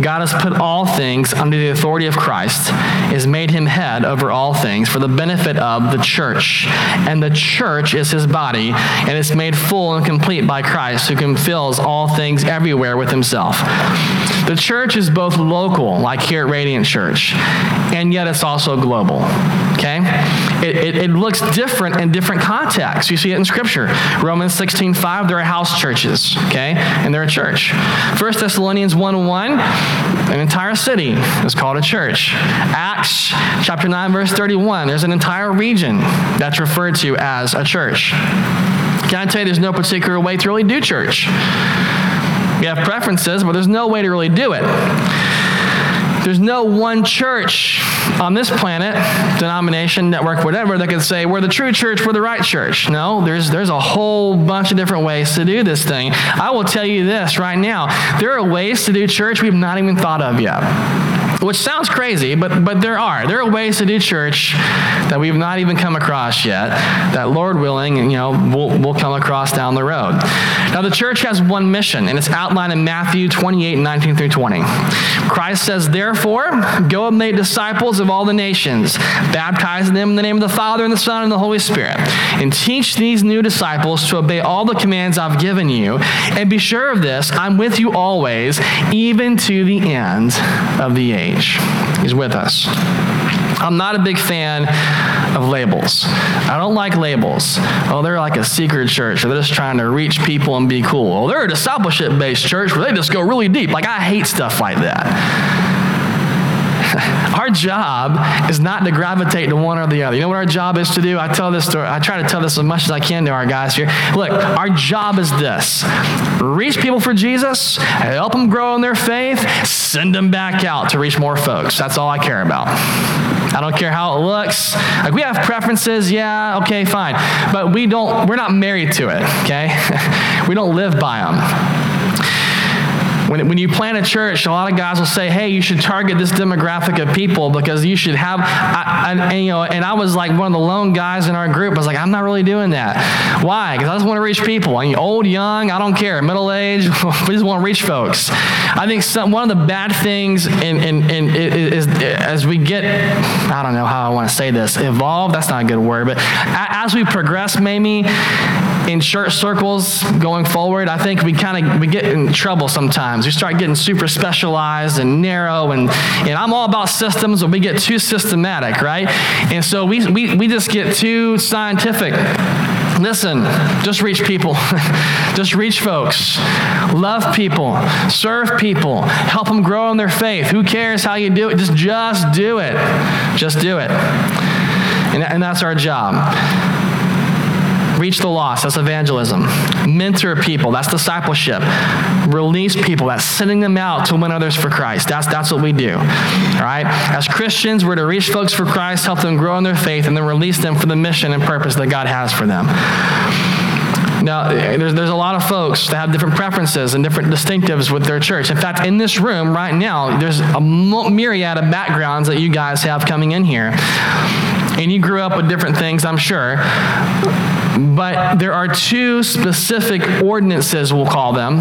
God has put all things under the authority of Christ, has made him head over all things for the benefit of the church. And the church is his body, and it's made full and complete by Christ, who fills all things everywhere with himself. The church is both local, like here at Radiant Church, and yet it's also global. Okay? It looks different in different contexts. You see it in Scripture. Romans 16:5, there are house churches, okay? And they're a church. 1 Thessalonians 1:1, an entire city is called a church. Acts chapter 9, verse 31, there's an entire region that's referred to as a church. Can I tell you there's no particular way to really do church? We have preferences, but there's no way to really do it. There's no one church on this planet, denomination, network, whatever, that can say, we're the true church, we're the right church. No, there's a whole bunch of different ways to do this thing. I will tell you this right now. There are ways to do church we've not even thought of yet. Which sounds crazy, but there are. There are ways to do church that we've not even come across yet, that Lord willing, we'll come across down the road. Now, the church has one mission, and it's outlined in Matthew 28:19 through 20. Christ says, therefore, go and make disciples of all the nations, baptizing them in the name of the Father, and the Son, and the Holy Spirit, and teach these new disciples to obey all the commands I've given you, and be sure of this, I'm with you always, even to the end of the age. He's with us. I'm not a big fan of labels. I don't like labels. Oh, they're like a secret church. Or they're just trying to reach people and be cool. Oh, they're a discipleship-based church where they just go really deep. Like, I hate stuff like that. Our job is not to gravitate to one or the other. You know what our job is to do? I try to tell this as much as I can to our guys here. Look, our job is this. Reach people for Jesus, help them grow in their faith, send them back out to reach more folks. That's all I care about. I don't care how it looks. Like, we have preferences, yeah, okay, fine. But we're not married to it, okay? We don't live by them. When you plant a church, a lot of guys will say, hey, you should target this demographic of people because you should have, and I was like one of the lone guys in our group. I was like, I'm not really doing that. Why? Because I just want to reach people. Old, young, I don't care. Middle age, we just want to reach folks. I think one of the bad things is as we get, I don't know how I want to say this, evolve, that's not a good word, but as we progress maybe in church circles going forward, I think we get in trouble sometimes. We start getting super specialized and narrow, and I'm all about systems, but we get too systematic, right? And so we just get too scientific. Listen, just reach people. Just reach folks. Love people. Serve people. Help them grow in their faith. Who cares how you do it? Just do it. Just do it. And that's our job. Reach the lost, that's evangelism. Mentor people, that's discipleship. Release people, that's sending them out to win others for Christ. That's what we do, all right? As Christians, we're to reach folks for Christ, help them grow in their faith, and then release them for the mission and purpose that God has for them. Now, there's a lot of folks that have different preferences and different distinctives with their church. In fact, in this room right now, there's a myriad of backgrounds that you guys have coming in here. And you grew up with different things, I'm sure. But there are two specific ordinances, we'll call them,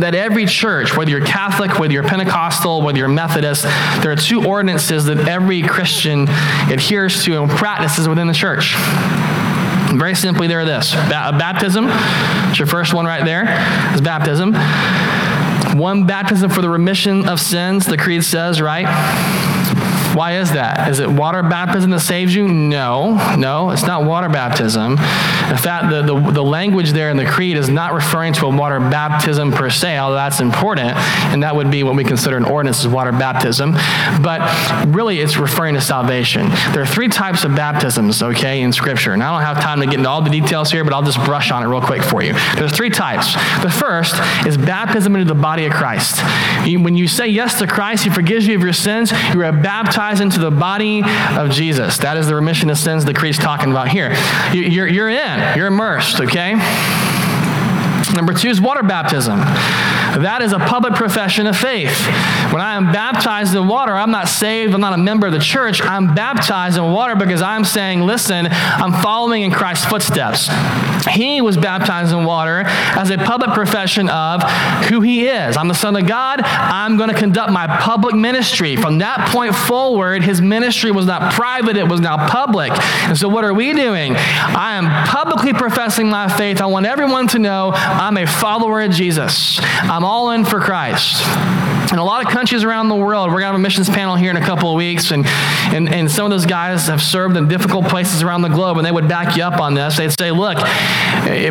that every church, whether you're Catholic, whether you're Pentecostal, whether you're Methodist, there are two ordinances that every Christian adheres to and practices within the church. Very simply, they're this. Baptism, it's your first one right there, is baptism. One baptism for the remission of sins, the creed says, right? Why is that? Is it water baptism that saves you? No, it's not water baptism. In fact, the language there in the creed is not referring to a water baptism per se, although that's important, and that would be what we consider an ordinance as water baptism. But really, it's referring to salvation. There are three types of baptisms, okay, in Scripture. And I don't have time to get into all the details here, but I'll just brush on it real quick for you. There's three types. The first is baptism into the body of Christ. When you say yes to Christ, He forgives you of your sins, you are baptized into the body of Jesus. That is the remission of sins the creed's talking about here. You're in. You're immersed, okay? Number two is water baptism. That is a public profession of faith. When I am baptized in water, I'm not saved, I'm not a member of the church. I'm baptized in water because I'm saying, listen, I'm following in Christ's footsteps. He was baptized in water as a public profession of who he is. I'm the Son of God. I'm going to conduct my public ministry. From that point forward, his ministry was not private, it was now public. And so what are we doing? I am publicly professing my faith. I want everyone to know I'm a follower of Jesus. I'm all in for Christ. In a lot of countries around the world, we're going to have a missions panel here in a couple of weeks, and some of those guys have served in difficult places around the globe, and they would back you up on this. They'd say, look,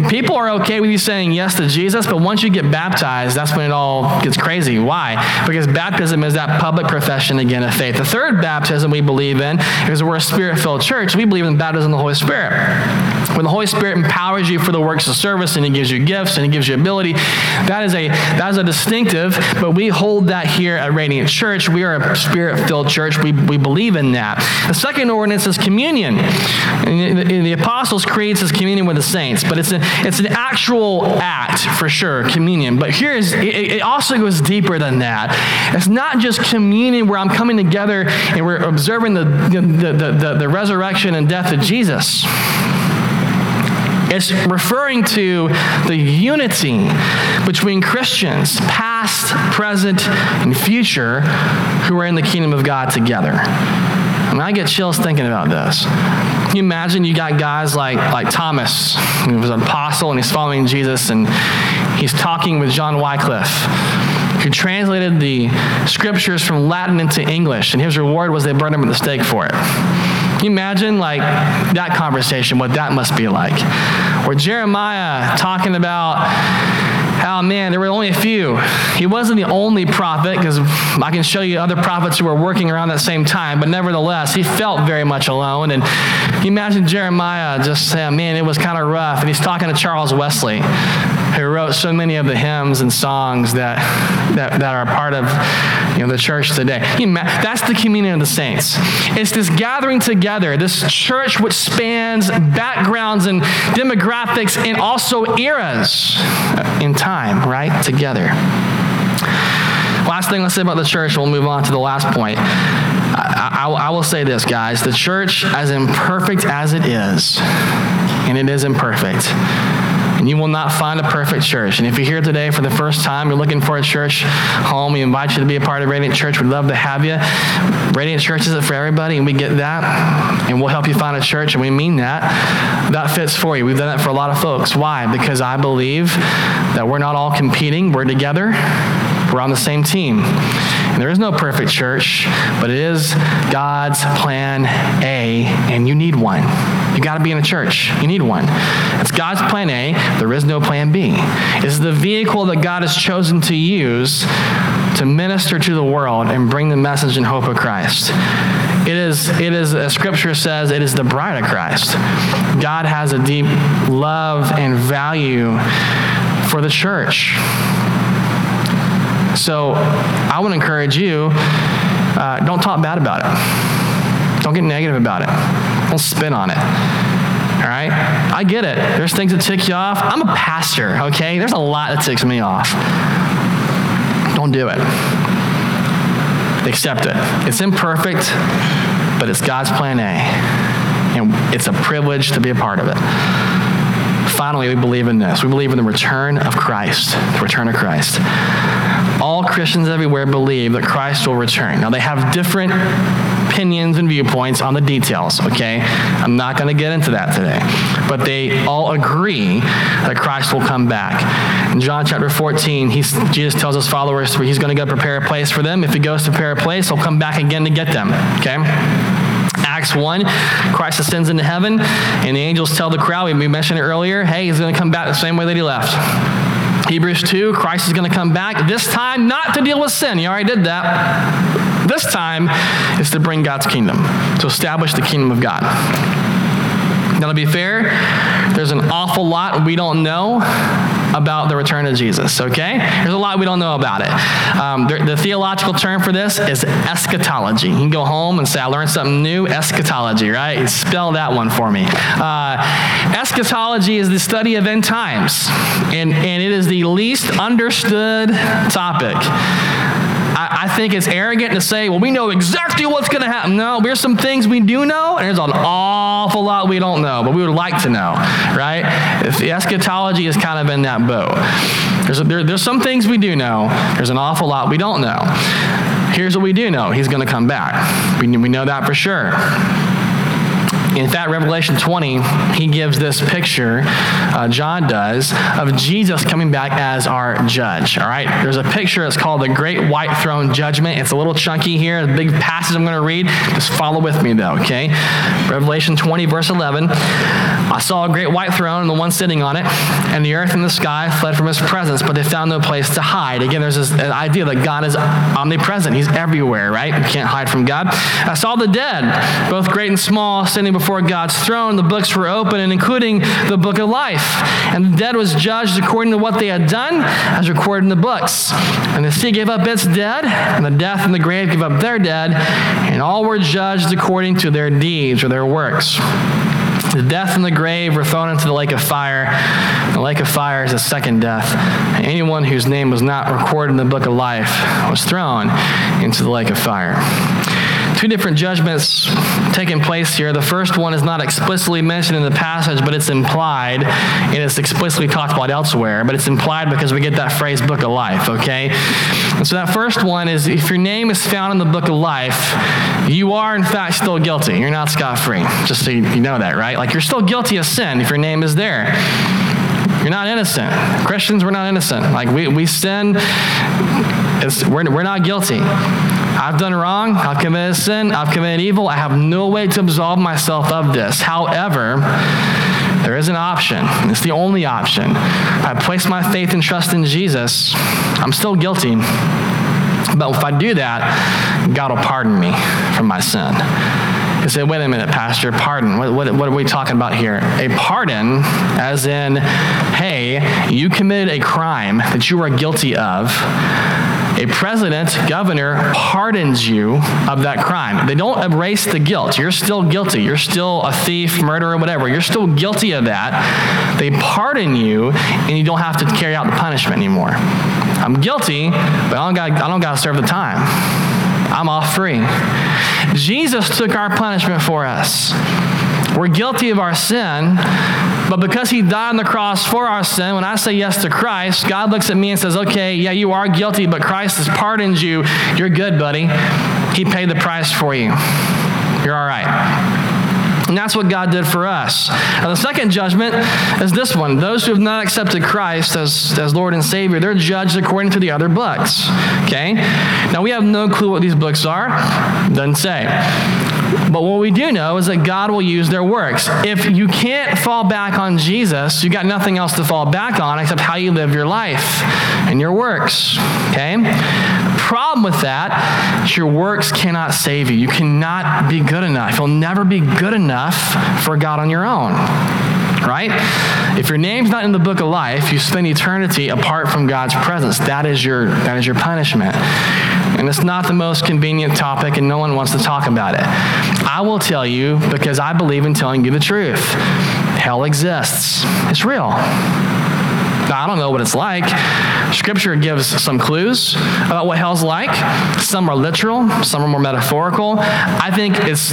people are okay with you saying yes to Jesus, but once you get baptized, that's when it all gets crazy. Why? Because baptism is that public profession, again, of faith. The third baptism we believe in, because we're a Spirit-filled church, we believe in baptism of the Holy Spirit. When the Holy Spirit empowers you for the works of service, and He gives you gifts, and He gives you ability, that is a distinctive, but we hold that here at Radiant Church. We are a Spirit-filled church. We believe in that. The second ordinance is communion. In the Apostles' Creed, it says communion with the saints, but it's an actual act, for sure, communion. But here it also goes deeper than that. It's not just communion where I'm coming together and we're observing the resurrection and death of Jesus. It's referring to the unity between Christians, past, present, and future, who are in the kingdom of God together. I mean, I get chills thinking about this. Can you imagine you got guys like Thomas, who was an apostle, and he's following Jesus, and he's talking with John Wycliffe, who translated the scriptures from Latin into English, and his reward was they burned him at the stake for it. Can you imagine that conversation, what that must be like? Or Jeremiah talking about how, man, there were only a few. He wasn't the only prophet, because I can show you other prophets who were working around that same time, but nevertheless, he felt very much alone. And you imagine Jeremiah just saying, man, it was kind of rough. And he's talking to Charles Wesley, who wrote so many of the hymns and songs that are part of the church today. That's the communion of the saints. It's this gathering together, this church which spans backgrounds and demographics and also eras in time, right, together. Last thing I'll say about the church, we'll move on to the last point. I will say this, guys. The church, as imperfect as it is, and it is imperfect, and you will not find a perfect church. And if you're here today for the first time, you're looking for a church home, we invite you to be a part of Radiant Church. We'd love to have you. Radiant Church isn't for everybody, and we get that. And we'll help you find a church, and we mean that. That fits for you. We've done that for a lot of folks. Why? Because I believe that we're not all competing. We're together. We're on the same team. And there is no perfect church, but it is God's plan A, and you need one. You got to be in a church. You need one. It's God's plan A. There is no plan B. It's the vehicle that God has chosen to use to minister to the world and bring the message and hope of Christ. It is, as Scripture says, it is the bride of Christ. God has a deep love and value for the church. So I would encourage you, don't talk bad about it. Don't get negative about it. Don't spin on it. All right? I get it. There's things that tick you off. I'm a pastor, okay? There's a lot that ticks me off. Don't do it. Accept it. It's imperfect, but it's God's plan A. And it's a privilege to be a part of it. Finally, we believe in this. We believe in the return of Christ. The return of Christ. All Christians everywhere believe that Christ will return. Now, they have different opinions and viewpoints on the details, okay? I'm not going to get into that today. But they all agree that Christ will come back. In John chapter 14, Jesus tells his followers he's going to go prepare a place for them. If he goes to prepare a place, he'll come back again to get them, okay? Acts 1, Christ ascends into heaven, and the angels tell the crowd, we mentioned it earlier, hey, he's going to come back the same way that he left. Hebrews 2, Christ is going to come back, this time not to deal with sin. He already did that. This time is to bring God's kingdom, to establish the kingdom of God. Now, to be fair, there's an awful lot we don't know about the return of Jesus, okay? There's a lot we don't know about it. The theological term for this is eschatology. You can go home and say, I learned something new, eschatology, right? Spell that one for me. Eschatology is the study of end times, and it is the least understood topic. I think it's arrogant to say, well, we know exactly what's going to happen. No, there's some things we do know, and there's an awful lot we don't know, but we would like to know, right? If the eschatology is kind of in that boat. There's some things we do know. There's an awful lot we don't know. Here's what we do know. He's going to come back. We know that for sure. In fact, Revelation 20, he gives this picture, John does, of Jesus coming back as our judge, all right? There's a picture, it's called the Great White Throne Judgment. It's a little chunky here, a big passage I'm going to read. Just follow with me, though, okay? Revelation 20, verse 11, I saw a great white throne and the one sitting on it, and the earth and the sky fled from his presence, but they found no place to hide. Again, there's this idea that God is omnipresent. He's everywhere, right? You can't hide from God. I saw the dead, both great and small, standing before God's throne. The books were open, and including the book of life. And the dead was judged according to what they had done, as recorded in the books. And the sea gave up its dead, and the death and the grave gave up their dead, and all were judged according to their deeds or their works. The death and the grave were thrown into the lake of fire. The lake of fire is the second death. And anyone whose name was not recorded in the book of life was thrown into the lake of fire. Two different judgments taking place here. The first one is not explicitly mentioned in the passage, but it's implied, and it's explicitly talked about elsewhere, but it's implied because we get that phrase, book of life, okay? And so that first one is, if your name is found in the book of life, you are, in fact, still guilty. You're not scot-free, just so you know that, right? Like, you're still guilty of sin if your name is there. You're not innocent. Christians, we're not innocent. Like, we sin, we're not guilty. I've done wrong, I've committed sin, I've committed evil, I have no way to absolve myself of this. However, there is an option. It's the only option. I place my faith and trust in Jesus. I'm still guilty, but if I do that, God will pardon me from my sin. You say, wait a minute, Pastor, pardon. What are we talking about here? A pardon, as in, hey, you committed a crime that you are guilty of. A president, governor, pardons you of that crime. They don't erase the guilt. You're still guilty. You're still a thief, murderer, whatever. You're still guilty of that. They pardon you, and you don't have to carry out the punishment anymore. I'm guilty, but I don't got to serve the time. I'm off free. Jesus took our punishment for us. We're guilty of our sin, but because he died on the cross for our sin, when I say yes to Christ, God looks at me and says, okay, yeah, you are guilty, but Christ has pardoned you. You're good, buddy. He paid the price for you. You're all right. And that's what God did for us. Now, the second judgment is this one. Those who have not accepted Christ as Lord and Savior, they're judged according to the other books. Okay? Now, we have no clue what these books are. Doesn't say. But what we do know is that God will use their works. If you can't fall back on Jesus, you got nothing else to fall back on except how you live your life and your works. Okay? Problem with that is your works cannot save you. You cannot be good enough. You'll never be good enough for God on your own. Right? If your name's not in the book of life, you spend eternity apart from God's presence. That is your punishment. And it's not the most convenient topic, and no one wants to talk about it. I will tell you because I believe in telling you the truth. hell exists. It's real. Now, I don't know what it's like. Scripture gives some clues about what hell's like. Some are literal, some are more metaphorical. I think it's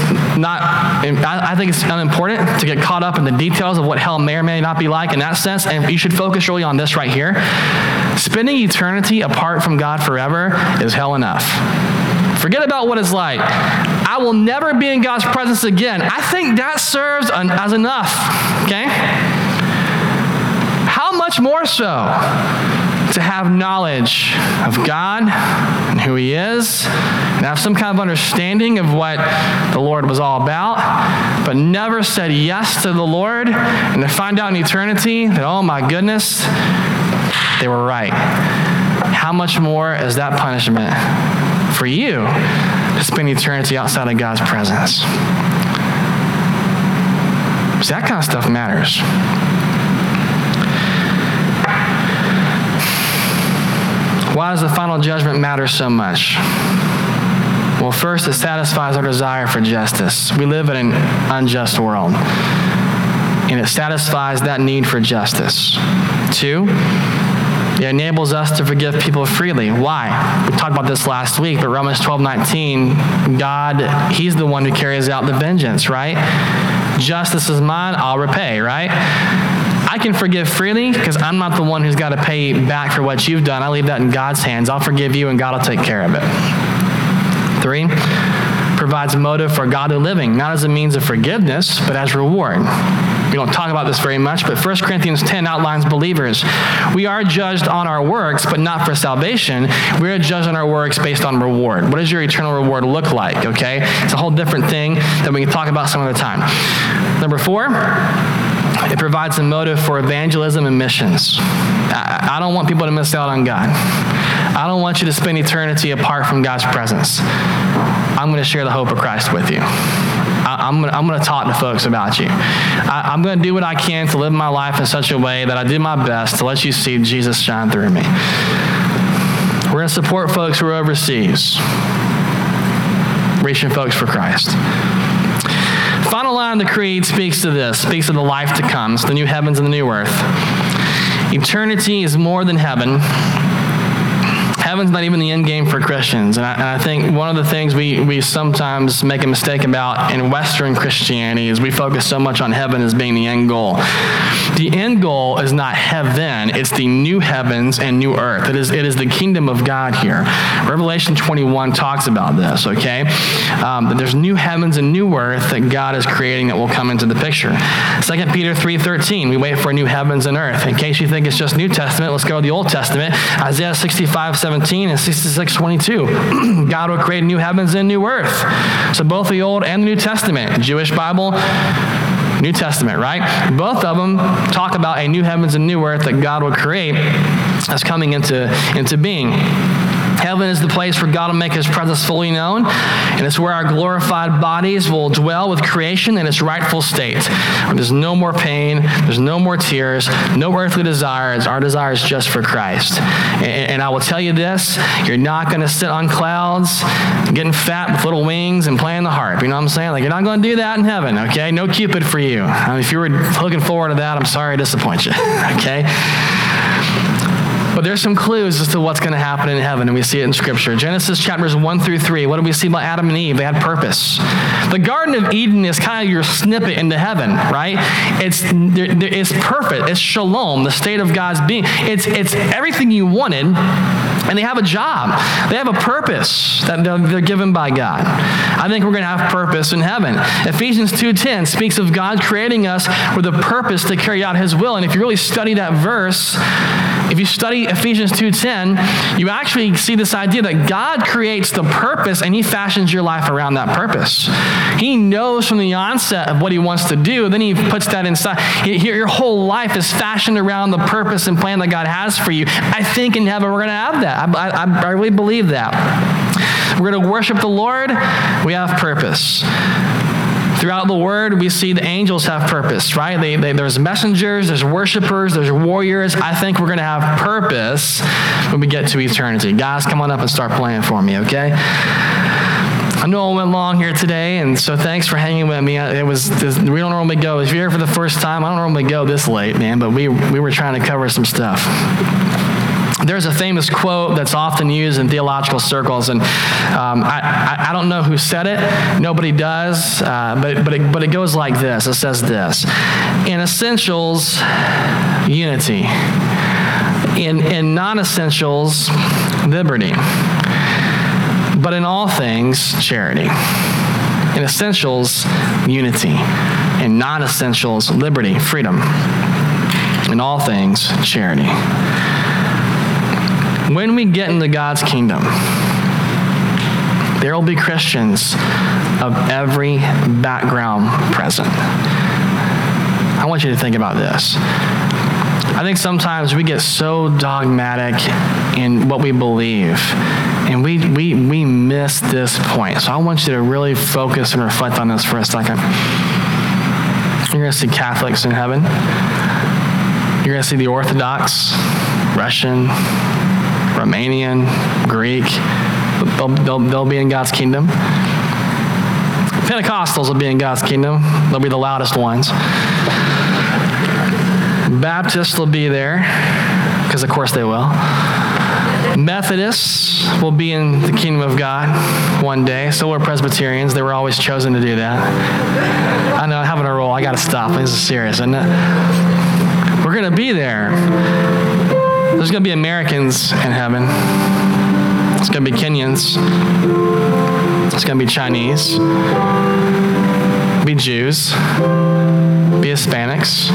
unimportant to get caught up in the details of what hell may or may not be like in that sense, and you should focus really on this right here. Spending eternity apart from God forever is hell enough. Forget about what it's like. I will never be in God's presence again. I think that serves as enough, okay? How much more so to have knowledge of God and who he is, and have some kind of understanding of what the Lord was all about, but never said yes to the Lord, and to find out in eternity that, oh my goodness, they were right. How much more is that punishment for you to spend eternity outside of God's presence? See, that kind of stuff matters. Why does the final judgment matter so much? Well, first, it satisfies our desire for justice. We live in an unjust world, and it satisfies that need for justice. 2, it enables us to forgive people freely. Why? We talked about this last week, but Romans 12:19, God, he's the one who carries out the vengeance, right? Justice is mine, I'll repay, right? I can forgive freely because I'm not the one who's got to pay back for what you've done. I leave that in God's hands. I'll forgive you and God will take care of it. 3, provides motive for godly living, not as a means of forgiveness, but as reward. We don't talk about this very much, but 1 Corinthians 10 outlines believers. We are judged on our works, but not for salvation. We are judged on our works based on reward. What does your eternal reward look like, okay? It's a whole different thing that we can talk about some other time. Number 4, it provides a motive for evangelism and missions. I don't want people to miss out on God. I don't want you to spend eternity apart from God's presence. I'm going to share the hope of Christ with you. I'm going to talk to folks about you. I'm going to do what I can to live my life in such a way that I do my best to let you see Jesus shine through me. We're going to support folks who are overseas, reaching folks for Christ. Final line of the creed speaks to this, speaks of the life to come. It's the new heavens and the new earth. Eternity is more than heaven. Heaven's not even the end game for Christians. And I think one of the things we sometimes make a mistake about in Western Christianity is we focus so much on heaven as being the end goal. The end goal is not heaven. It's the new heavens and new earth. It is the kingdom of God here. Revelation 21 talks about this, okay? That there's new heavens and new earth that God is creating that will come into the picture. 2 Peter 3:13, we wait for new heavens and earth. In case you think it's just New Testament, let's go to the Old Testament. Isaiah 65:17 and 66:22. God will create new heavens and new earth. So both the Old and the New Testament, Jewish Bible, New Testament, right? Both of them talk about a new heavens and new earth that God will create that's coming into being. Heaven is the place where God will make his presence fully known, and it's where our glorified bodies will dwell with creation in its rightful state. There's no more pain, there's no more tears, no earthly desires. Our desire is just for Christ. And I will tell you this, you're not going to sit on clouds, getting fat with little wings and playing the harp. You know what I'm saying? Like, you're not going to do that in heaven, okay? No Cupid for you. I mean, if you were looking forward to that, I'm sorry to disappoint you, okay? But there's some clues as to what's going to happen in heaven, and we see it in Scripture. Genesis chapters 1-3, what do we see about Adam and Eve? They had purpose. The Garden of Eden is kind of your snippet into heaven, right? It's perfect. It's shalom, the state of God's being. It's everything you wanted, and they have a job. They have a purpose that they're given by God. I think we're going to have purpose in heaven. Ephesians 2:10 speaks of God creating us with a purpose to carry out his will, and if you really study that verse, if you study Ephesians 2:10, you actually see this idea that God creates the purpose and he fashions your life around that purpose. He knows from the onset of what he wants to do, then he puts that inside. Your whole life is fashioned around the purpose and plan that God has for you. I think in heaven we're going to have that. I really believe that. We're going to worship the Lord. We have purpose. Throughout the Word, we see the angels have purpose, right? There's messengers, there's worshipers, there's warriors. I think we're going to have purpose when we get to eternity. Guys, come on up and start playing for me, okay? I know I went long here today, and so thanks for hanging with me. We don't normally go. If you're here for the first time, I don't normally go this late, man, but we were trying to cover some stuff. There's a famous quote that's often used in theological circles, and I don't know who said it. Nobody does, but it goes like this. It says this: in essentials, unity. In non-essentials, liberty. But in all things, charity. In essentials, unity. In non-essentials, liberty, freedom. In all things, charity. When we get into God's kingdom, there will be Christians of every background present. I want you to think about this. I think sometimes we get so dogmatic in what we believe, and we miss this point. So I want you to really focus and reflect on this for a second. You're going to see Catholics in heaven. You're going to see the Orthodox, Russian, Romanian, Greek. They'll be in God's kingdom. Pentecostals will be in God's kingdom. They'll be the loudest ones. Baptists will be there, because of course they will. Methodists will be in the kingdom of God one day. So were Presbyterians. They were always chosen to do that. I know, I'm having a roll. I got to stop. This is serious, isn't it? We're going to be there. There's going to be Americans in heaven. It's going to be Kenyans. It's going to be Chinese. It'll be Jews. It'll be Hispanics.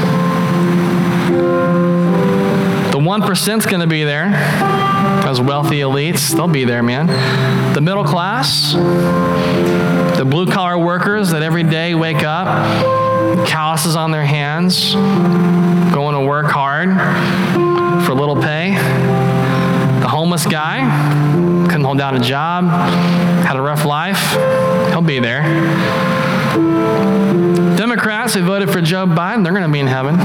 The 1%'s going to be there. Those wealthy elites, they'll be there, man. The middle class, the blue-collar workers that every day wake up, calluses on their hands, going to work hard for little pay. The homeless guy, couldn't hold down a job, had a rough life, he'll be there. Democrats who voted for Joe Biden, they're going to be in heaven.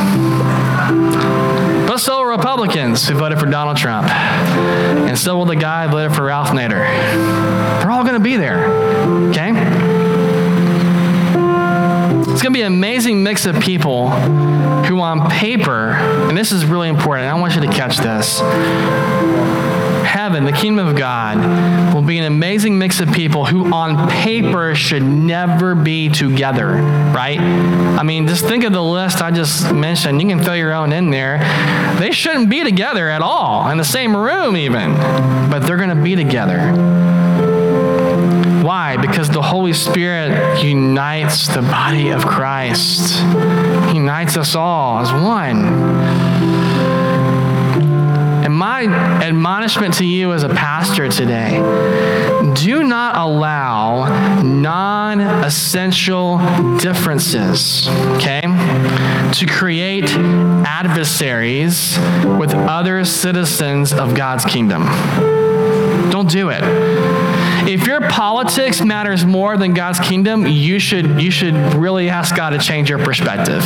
But so will Republicans who voted for Donald Trump. And so will the guy who voted for Ralph Nader. They're all going to be there, okay? It's going to be an amazing mix of people who on paper, and this is really important, I want you to catch this. Heaven, the kingdom of God, will be an amazing mix of people who on paper should never be together, right? I mean, just think of the list I just mentioned. You can throw your own in there. They shouldn't be together at all, in the same room even, but they're going to be together. Why? Because the Holy Spirit unites the body of Christ. He unites us all as one. My admonishment to you as a pastor today, do not allow non-essential differences, okay, to create adversaries with other citizens of God's kingdom. Don't do it. If your politics matters more than God's kingdom, you should really ask God to change your perspective.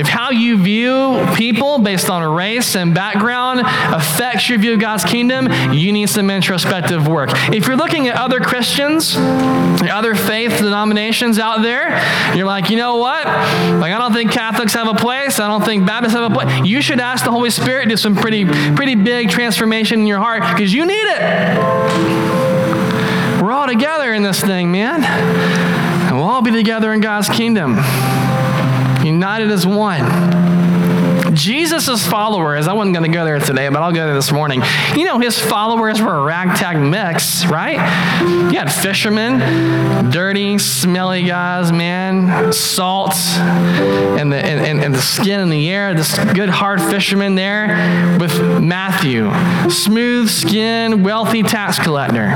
If how you view people based on race and background affects your view of God's kingdom, you need some introspective work. If you're looking at other Christians, other faith denominations out there, you're like, you know what? Like, I don't think Catholics have a place. I don't think Baptists have a place. You should ask the Holy Spirit to do some pretty big transformation in your heart, because you need it. We're all together in this thing, man. And we'll all be together in God's kingdom. United as one. Jesus' followers, I wasn't going to go there today, but I'll go there this morning. You know, his followers were a ragtag mix, right? You had fishermen, dirty, smelly guys, man, salt, and the skin in the air, this good, hard fisherman there with Matthew, smooth skin, wealthy tax collector.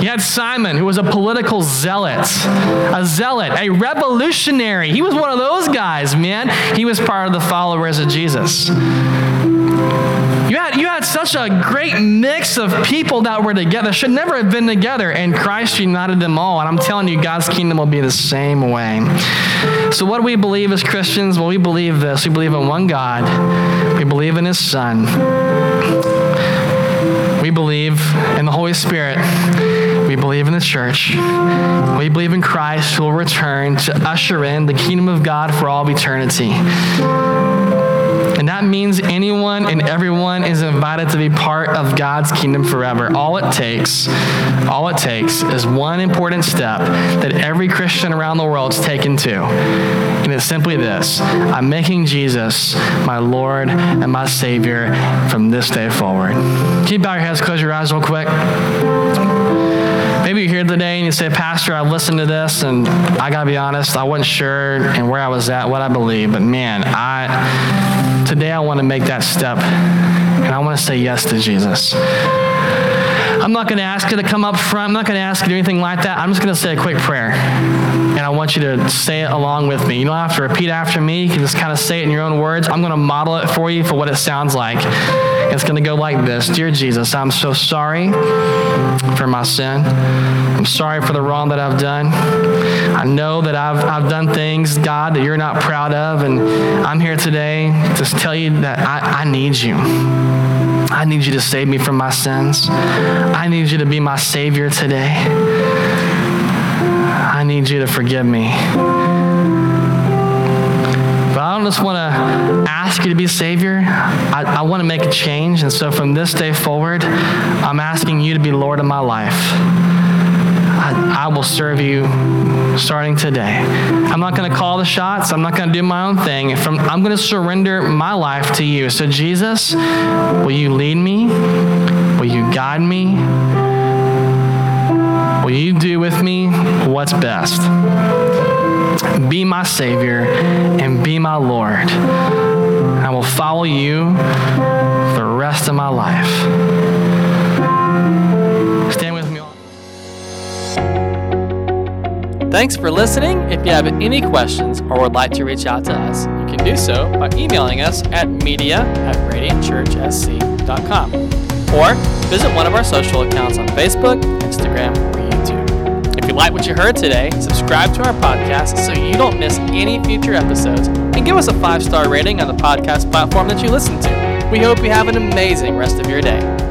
You had Simon, who was a political zealot, a revolutionary. He was one of those guys, man. He was part of the followers of Jesus. You had such a great mix of people that were together, should never have been together, and Christ united them all. And I'm telling you, God's kingdom will be the same way. So what do we believe as Christians? Well, we believe this. We believe in one God. We believe in his Son. We believe in the Holy Spirit. we believe in the church. We believe in Christ who will return to usher in the kingdom of God for all of eternity. And that means anyone and everyone is invited to be part of God's kingdom forever. All it takes is one important step that every Christian around the world's taken to. And it's simply this: I'm making Jesus my Lord and my Savior from this day forward. Can you bow your heads, close your eyes real quick? Maybe you're here today and you say, Pastor, I've listened to this, and I got to be honest, I wasn't sure and where I was at, what I believe. But man, today I want to make that step, and I want to say yes to Jesus. I'm not going to ask you to come up front. I'm not going to ask you to do anything like that. I'm just going to say a quick prayer, and I want you to say it along with me. You don't have to repeat after me. You can just kind of say it in your own words. I'm going to model it for you for what it sounds like. It's going to go like this. Dear Jesus, I'm so sorry for my sin. I'm sorry for the wrong that I've done. I know that I've done things, God, that you're not proud of, and I'm here today to tell you that I need you. I need you to save me from my sins. I need you to be my Savior today. I need you to forgive me. But I don't just want to ask you to be Savior. I want to make a change, and so from this day forward, I'm asking you to be Lord of my life. I will serve you starting today. I'm not going to call the shots. I'm not going to do my own thing. I'm going to surrender my life to you. So Jesus, will you lead me? Will you guide me? Will you do with me what's best? Be my Savior and be my Lord. I will follow you the rest of my life. Thanks for listening. If you have any questions or would like to reach out to us, you can do so by emailing us at media@radiantchurchsc.com or visit one of our social accounts on Facebook, Instagram, or YouTube. If you like what you heard today, subscribe to our podcast so you don't miss any future episodes, and give us a 5-star rating on the podcast platform that you listen to. We hope you have an amazing rest of your day.